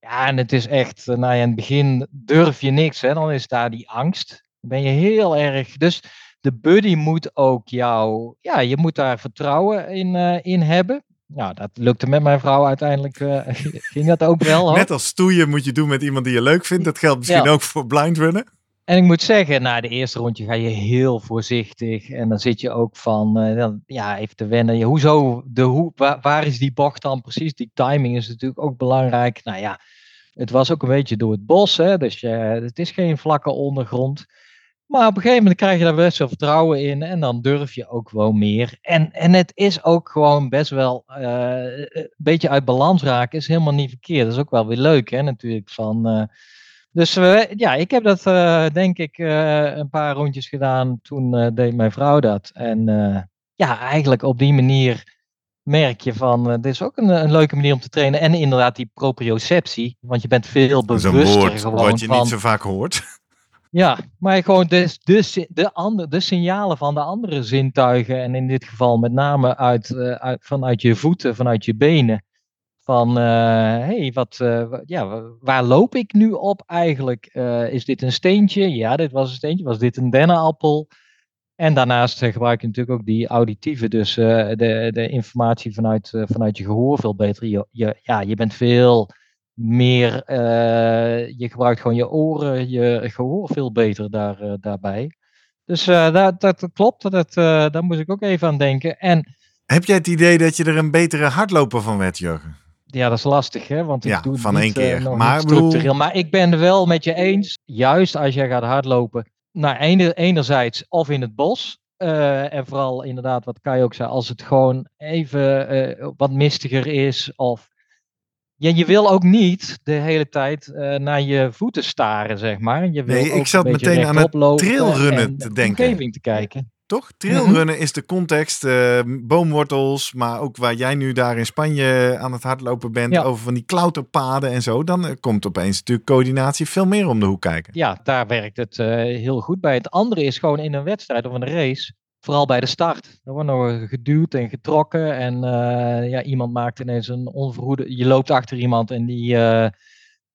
Ja, en het is echt, nou ja, in het begin durf je niks, hè? Dan is daar die angst. Dan ben je heel erg, dus de buddy moet ook jou, ja, je moet daar vertrouwen in, uh, in hebben. Nou, dat lukte met mijn vrouw uiteindelijk, uh, ging dat ook wel. Hoor. Net als stoeien moet je doen met iemand die je leuk vindt, dat geldt misschien ja. ook voor blindrunnen. En ik moet zeggen, na de eerste rondje ga je heel voorzichtig en dan zit je ook van, uh, ja, even te wennen. Hoezo, de, hoe, waar, waar is die bocht dan precies? Die timing is natuurlijk ook belangrijk. Nou ja, het was ook een beetje door het bos, hè, dus je, het is geen vlakke ondergrond. Maar op een gegeven moment krijg je daar best wel vertrouwen in. En dan durf je ook gewoon meer. En, en het is ook gewoon best wel uh, een beetje uit balans raken. Is helemaal niet verkeerd. Dat is ook wel weer leuk, hè, natuurlijk. Van, uh, dus uh, ja, ik heb dat uh, denk ik uh, een paar rondjes gedaan. Toen uh, deed mijn vrouw dat. En uh, ja, eigenlijk op die manier merk je van, uh, dit is ook een, een leuke manier om te trainen. En inderdaad die proprioceptie. Want je bent veel bewuster. Dat is een woord wat je van, niet zo vaak hoort. Ja, maar gewoon de, de, de, andere, de signalen van de andere zintuigen. En in dit geval met name uit, uit, vanuit je voeten, vanuit je benen. Van, uh, hey, wat, uh, ja, waar loop ik nu op eigenlijk? Uh, is dit een steentje? Ja, dit was een steentje. Was dit een dennenappel? En daarnaast gebruik je natuurlijk ook die auditieve. Dus uh, de, de informatie vanuit, uh, vanuit je gehoor veel beter. Je, je, ja, je bent veel... meer, uh, je gebruikt gewoon je oren, je gehoor veel beter daar, uh, daarbij. Dus uh, dat, dat klopt, dat, uh, daar moest ik ook even aan denken. En, heb jij het idee dat je er een betere hardloper van werd, Jurgen? Ja, dat is lastig, hè? Want ik ja, doe van niet, één keer. Uh, maar, bedoel... maar ik ben het wel met je eens, juist als jij gaat hardlopen, nou, ener, enerzijds of in het bos, Uh, en vooral inderdaad wat Kai ook zei, als het gewoon even uh, wat mistiger is of ja, je wil ook niet de hele tijd uh, naar je voeten staren, zeg maar. Je wil nee, ook ik zat meteen aan het trailrunnen te denken. Omgeving te kijken. Toch? Trailrunnen mm-hmm. is de context, uh, boomwortels, maar ook waar jij nu daar in Spanje aan het hardlopen bent, ja. over van die klauterpaden en zo, dan uh, komt opeens natuurlijk coördinatie veel meer om de hoek kijken. Ja, daar werkt het uh, heel goed bij. Het andere is gewoon in een wedstrijd of een race, vooral bij de start. Dan wordt nog geduwd en getrokken. En uh, ja, iemand maakt ineens een onverhoede... Je loopt achter iemand en die... Uh,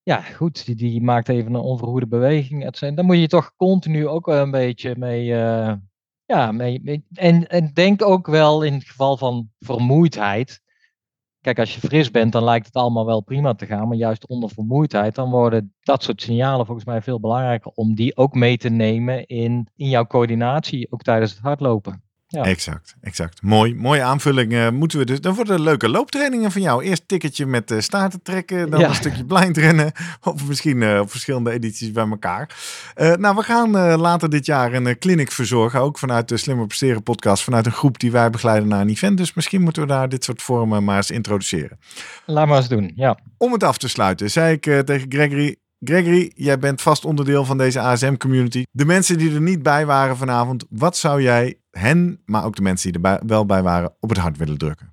ja, goed, die, die maakt even een onverhoede beweging. Dan moet je toch continu ook wel een beetje mee... Uh, ja, mee, mee en, en denk ook wel in het geval van vermoeidheid. Kijk, als je fris bent, dan lijkt het allemaal wel prima te gaan. Maar juist onder vermoeidheid, dan worden dat soort signalen volgens mij veel belangrijker. Om die ook mee te nemen in, in jouw coördinatie, ook tijdens het hardlopen. Ja. Exact, exact. Mooi, mooie aanvulling uh, moeten we dus. Dan worden leuke looptrainingen van jou. Eerst ticketje met uh, staarten trekken, dan ja. een stukje blind rennen. Of misschien uh, op verschillende edities bij elkaar. Uh, nou, we gaan uh, later dit jaar een uh, clinic verzorgen. Ook vanuit de Slimmer Presteren podcast. Vanuit een groep die wij begeleiden naar een event. Dus misschien moeten we daar dit soort vormen maar eens introduceren. Laat maar eens doen, ja. Om het af te sluiten, zei ik uh, tegen Gregory... Gregory, jij bent vast onderdeel van deze A S M-community. De mensen die er niet bij waren vanavond, wat zou jij hen, maar ook de mensen die er wel bij waren, op het hart willen drukken?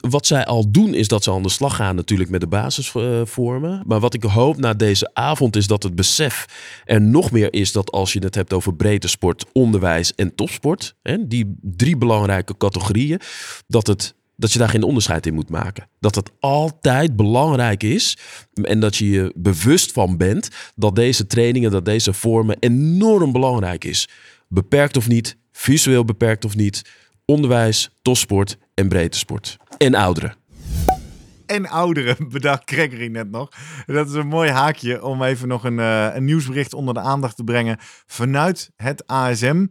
Wat zij al doen is dat ze aan de slag gaan natuurlijk met de basisvormen. Maar wat ik hoop na deze avond is dat het besef er nog meer is dat als je het hebt over breedte sport, onderwijs en topsport, hè, die drie belangrijke categorieën, dat het... dat je daar geen onderscheid in moet maken. Dat het altijd belangrijk is en dat je je bewust van bent dat deze trainingen, dat deze vormen enorm belangrijk is. Beperkt of niet, visueel beperkt of niet, onderwijs, topsport en breedtesport. En ouderen. En ouderen, bedacht Gregory net nog. Dat is een mooi haakje om even nog een, uh, een nieuwsbericht onder de aandacht te brengen vanuit het A S M.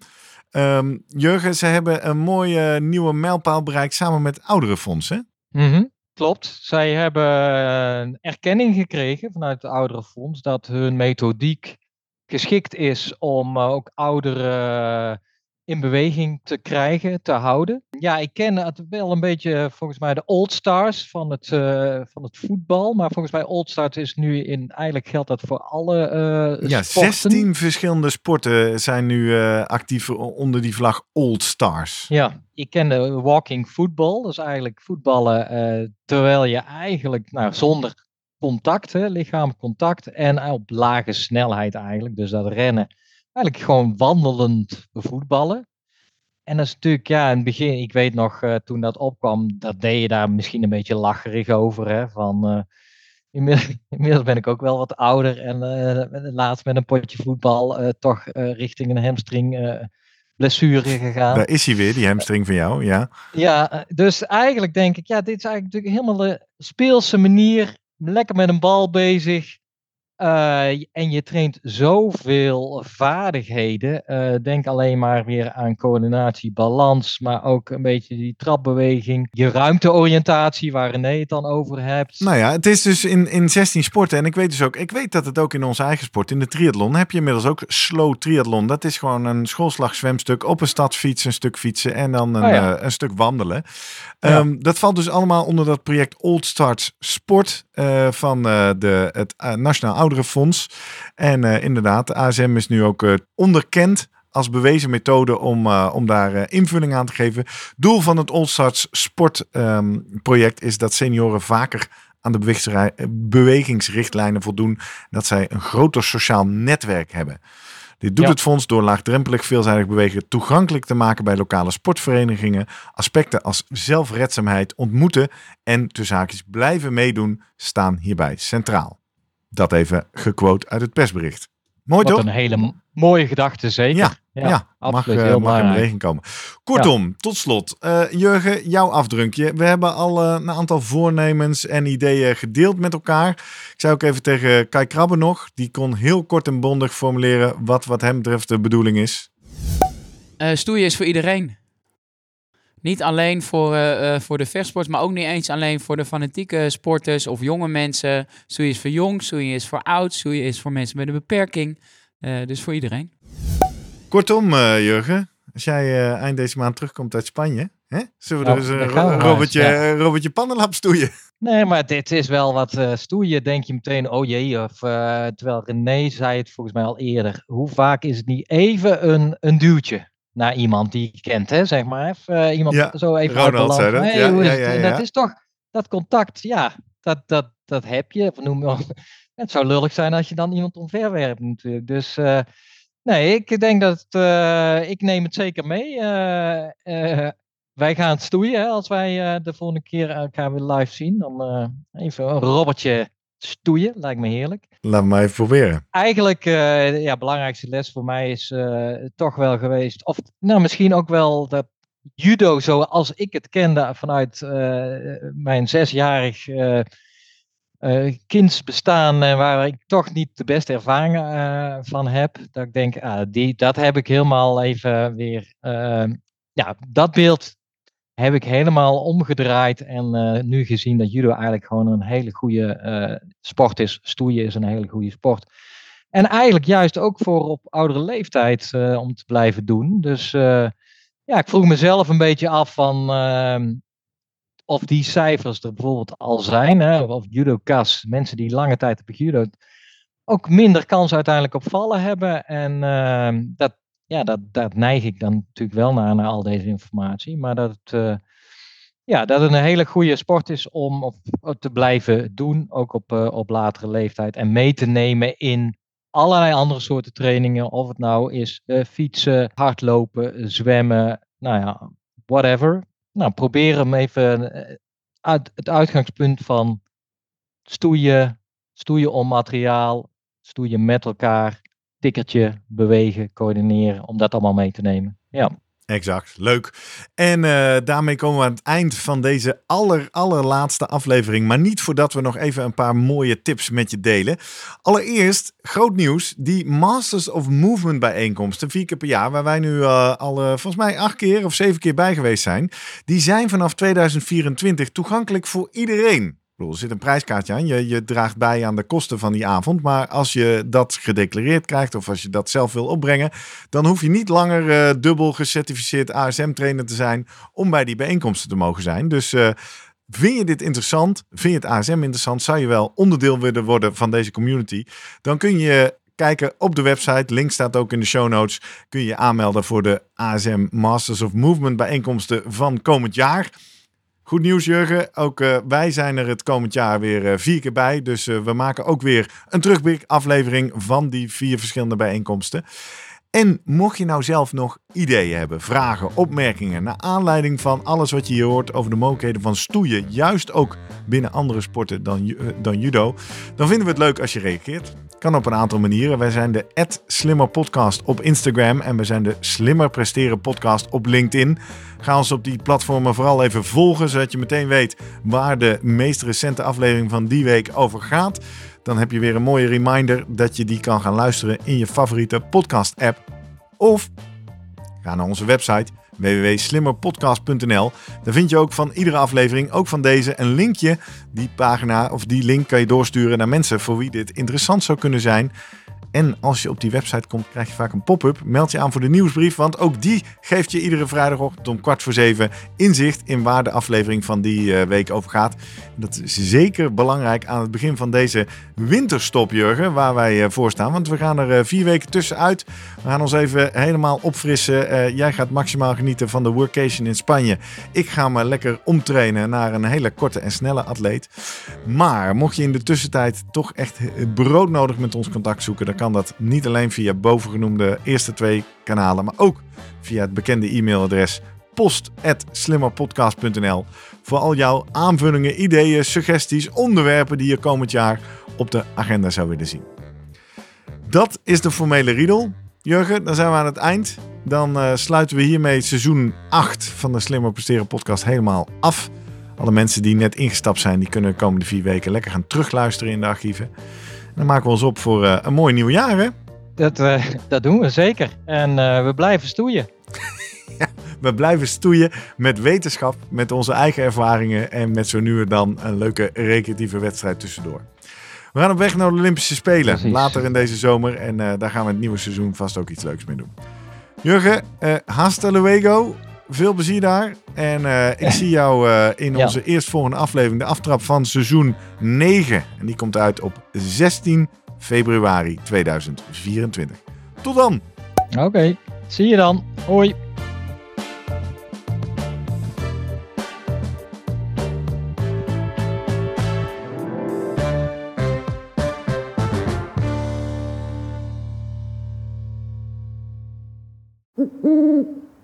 Um, Jurgen, ze hebben een mooie nieuwe mijlpaal bereikt samen met Ouderenfonds, hè? Mm-hmm, klopt. Zij hebben een erkenning gekregen vanuit het Ouderenfonds dat hun methodiek geschikt is om ook ouderen in beweging te krijgen, te houden. Ja, ik ken het wel een beetje volgens mij de Old Stars van het, uh, van het voetbal. Maar volgens mij Old Stars is nu in... Eigenlijk geldt dat voor alle uh, ja, sporten. zestien verschillende sporten zijn nu uh, actief onder die vlag Old Stars. Ja, ik ken de walking voetbal. Dat is eigenlijk voetballen uh, terwijl je eigenlijk nou, zonder contact, hè, lichamelijk contact. En op lage snelheid eigenlijk. Dus dat rennen. Eigenlijk gewoon wandelend voetballen. En dat is natuurlijk, ja, in het begin, ik weet nog, uh, toen dat opkwam, dat deed je daar misschien een beetje lacherig over. Hè, van, uh, inmiddels, inmiddels ben ik ook wel wat ouder en uh, laatst met een potje voetbal uh, toch uh, richting een hamstring uh, blessure gegaan. Daar is hij weer, die hamstring van jou, ja. Uh, ja, dus eigenlijk denk ik, ja, dit is eigenlijk natuurlijk helemaal de speelse manier, lekker met een bal bezig. Uh, en je traint zoveel vaardigheden. Uh, denk alleen maar weer aan coördinatie, balans, maar ook een beetje die trapbeweging. Je ruimteoriëntatie, waar René het dan over hebt. Nou ja, het is dus in, in zestien sporten. En ik weet dus ook, ik weet dat het ook in onze eigen sport, in de triathlon, heb je inmiddels ook slow triathlon. Dat is gewoon een schoolslagzwemstuk, op een stadsfiets een stuk fietsen en dan een, oh ja. uh, een stuk wandelen. Ja. Um, dat valt dus allemaal onder dat project Old Starts Sport uh, van uh, de, het uh, Nationaal Ouderenfonds. En uh, inderdaad, de A S M is nu ook uh, onderkend als bewezen methode om, uh, om daar uh, invulling aan te geven. Doel van het All Starts Sport um, project is dat senioren vaker aan de bewegingsrichtlijnen voldoen, dat zij een groter sociaal netwerk hebben. Dit doet ja. het fonds door laagdrempelig veelzijdig bewegen toegankelijk te maken bij lokale sportverenigingen. Aspecten als zelfredzaamheid, ontmoeten en tussen haakjes blijven meedoen staan hierbij centraal. Dat even gequote uit het persbericht. Mooi toch? Wat een hele mooie gedachte, zeker. Ja, ja, ja. Absoluut, mag, heel mag in beweging komen. Kortom, ja. tot slot. Uh, Jurgen, jouw afdrunkje. We hebben al uh, een aantal voornemens en ideeën gedeeld met elkaar. Ik zei ook even tegen Kai Krabben nog. Die kon heel kort en bondig formuleren wat wat hem betreft de bedoeling is. Uh, stoeien is voor iedereen. Niet alleen voor, uh, voor de vechtsport, maar ook niet eens alleen voor de fanatieke sporters of jonge mensen. Stoeien is voor jong, stoeien is voor oud, stoeien is voor mensen met een beperking. Uh, dus voor iedereen. Kortom, uh, Jurgen, als jij uh, eind deze maand terugkomt uit Spanje, hè? Zullen we oh, dus uh, ro- Robertje, ja. Robertje Pannenlap stoeien? Nee, maar dit is wel wat uh, stoeien, denk je meteen, oh jee, of, uh, terwijl René zei het volgens mij al eerder, hoe vaak is het niet even een, een duwtje? Naar iemand die je kent, hè, zeg maar. Even, uh, iemand ja, zo even Ronald zei dat. Nee, ja, hoe is ja, ja, ja. Dat is toch dat contact, ja, dat, dat, dat heb je. Noem, het zou lullig zijn als je dan iemand omverwerpt natuurlijk. Dus uh, nee, ik denk dat, uh, ik neem het zeker mee. Uh, uh, wij gaan het stoeien, hè, als wij uh, de volgende keer elkaar weer live zien. Dan uh, even een robbertje stoeien, lijkt me heerlijk. Laat me even proberen. Eigenlijk, uh, ja, belangrijkste les voor mij is uh, toch wel geweest, of nou misschien ook wel dat judo zoals ik het kende vanuit uh, mijn zesjarig uh, uh, kindsbestaan, uh, waar ik toch niet de beste ervaring uh, van heb, dat ik denk, ah, die, dat heb ik helemaal even weer, uh, ja, dat beeld heb ik helemaal omgedraaid en uh, nu gezien dat judo eigenlijk gewoon een hele goede uh, sport is. Stoeien is een hele goede sport. En eigenlijk juist ook voor op oudere leeftijd uh, om te blijven doen. Dus uh, ja, ik vroeg mezelf een beetje af van uh, of die cijfers er bijvoorbeeld al zijn. Hè? Of judoka's, mensen die lange tijd hebben judo, ook minder kans uiteindelijk op vallen hebben. En uh, dat Ja, dat, dat neig ik dan natuurlijk wel naar, naar al deze informatie. Maar dat het, uh, ja, dat het een hele goede sport is om op, op te blijven doen, ook op, uh, op latere leeftijd. En mee te nemen in allerlei andere soorten trainingen. Of het nou is uh, fietsen, hardlopen, zwemmen, nou ja, whatever. Nou, probeer hem even uit, het uitgangspunt van stoeien, stoeien om materiaal, stoeien met elkaar. Tikkertje, bewegen, coördineren, om dat allemaal mee te nemen. Ja. Exact, leuk. En uh, daarmee komen we aan het eind van deze aller, allerlaatste aflevering. Maar niet voordat we nog even een paar mooie tips met je delen. Allereerst, groot nieuws, die Masters of Movement bijeenkomsten, vier keer per jaar, waar wij nu uh, al uh, volgens mij acht keer of zeven keer bij geweest zijn, die zijn vanaf tweeduizend vierentwintig toegankelijk voor iedereen. Er zit een prijskaartje aan. Je, je draagt bij aan de kosten van die avond. Maar als je dat gedeclareerd krijgt of als je dat zelf wil opbrengen, dan hoef je niet langer uh, dubbel gecertificeerd A S M-trainer te zijn om bij die bijeenkomsten te mogen zijn. Dus uh, vind je dit interessant? Vind je het A S M interessant? Zou je wel onderdeel willen worden van deze community? Dan kun je kijken op de website. Link staat ook in de show notes. Kun je je aanmelden voor de A S M Masters of Movement bijeenkomsten van komend jaar. Goed nieuws, Jurgen. Ook uh, wij zijn er het komend jaar weer uh, vier keer bij. Dus uh, we maken ook weer een terugblikaflevering van die vier verschillende bijeenkomsten. En mocht je nou zelf nog ideeën hebben, vragen, opmerkingen, naar aanleiding van alles wat je hier hoort over de mogelijkheden van stoeien, juist ook binnen andere sporten dan, uh, dan judo, dan vinden we het leuk als je reageert. Kan op een aantal manieren. Wij zijn de at slimmer podcast op Instagram en we zijn de Slimmer Presteren podcast op LinkedIn. Ga ons op die platformen vooral even volgen, zodat je meteen weet waar de meest recente aflevering van die week over gaat. Dan heb je weer een mooie reminder dat je die kan gaan luisteren in je favoriete podcast app. Of ga naar onze website w w w punt slimmerpodcast punt n l. Daar vind je ook van iedere aflevering, ook van deze, een linkje. Die pagina of die link kan je doorsturen naar mensen voor wie dit interessant zou kunnen zijn. En als je op die website komt, krijg je vaak een pop-up. Meld je aan voor de nieuwsbrief, want ook die geeft je iedere vrijdagochtend om kwart voor zeven inzicht in waar de aflevering van die week over gaat. Dat is zeker belangrijk aan het begin van deze winterstop, Jurgen, waar wij voor staan. Want we gaan er vier weken tussenuit. We gaan ons even helemaal opfrissen. Jij gaat maximaal genieten van de workation in Spanje. Ik ga me lekker omtrainen naar een hele korte en snelle atleet. Maar mocht je in de tussentijd toch echt broodnodig met ons contact zoeken, dan kan dat niet alleen via bovengenoemde eerste twee kanalen, maar ook via het bekende e-mailadres post at slimmerpodcast punt n l voor al jouw aanvullingen, ideeën, suggesties, onderwerpen die je komend jaar op de agenda zou willen zien. Dat is de formele riedel. Jurgen, dan zijn we aan het eind. Dan uh, sluiten we hiermee seizoen acht van de Slimmer Presteren podcast helemaal af. Alle mensen die net ingestapt zijn, die kunnen de komende vier weken lekker gaan terugluisteren in de archieven. Dan maken we ons op voor uh, een mooi nieuw jaar, hè? Dat, uh, dat doen we zeker. En uh, we blijven stoeien. Ja, we blijven stoeien met wetenschap, met onze eigen ervaringen en met zo nu en dan een leuke recreatieve wedstrijd tussendoor. We gaan op weg naar de Olympische Spelen. Precies. Later in deze zomer. En uh, daar gaan we het nieuwe seizoen vast ook iets leuks mee doen. Jurgen, uh, hasta luego. Veel plezier daar. En uh, ik zie jou uh, in ja. onze eerstvolgende aflevering. De aftrap van seizoen negen. En die komt uit op zestien februari tweeduizend vierentwintig. Tot dan. Oké, okay. Zie je dan. Hoi.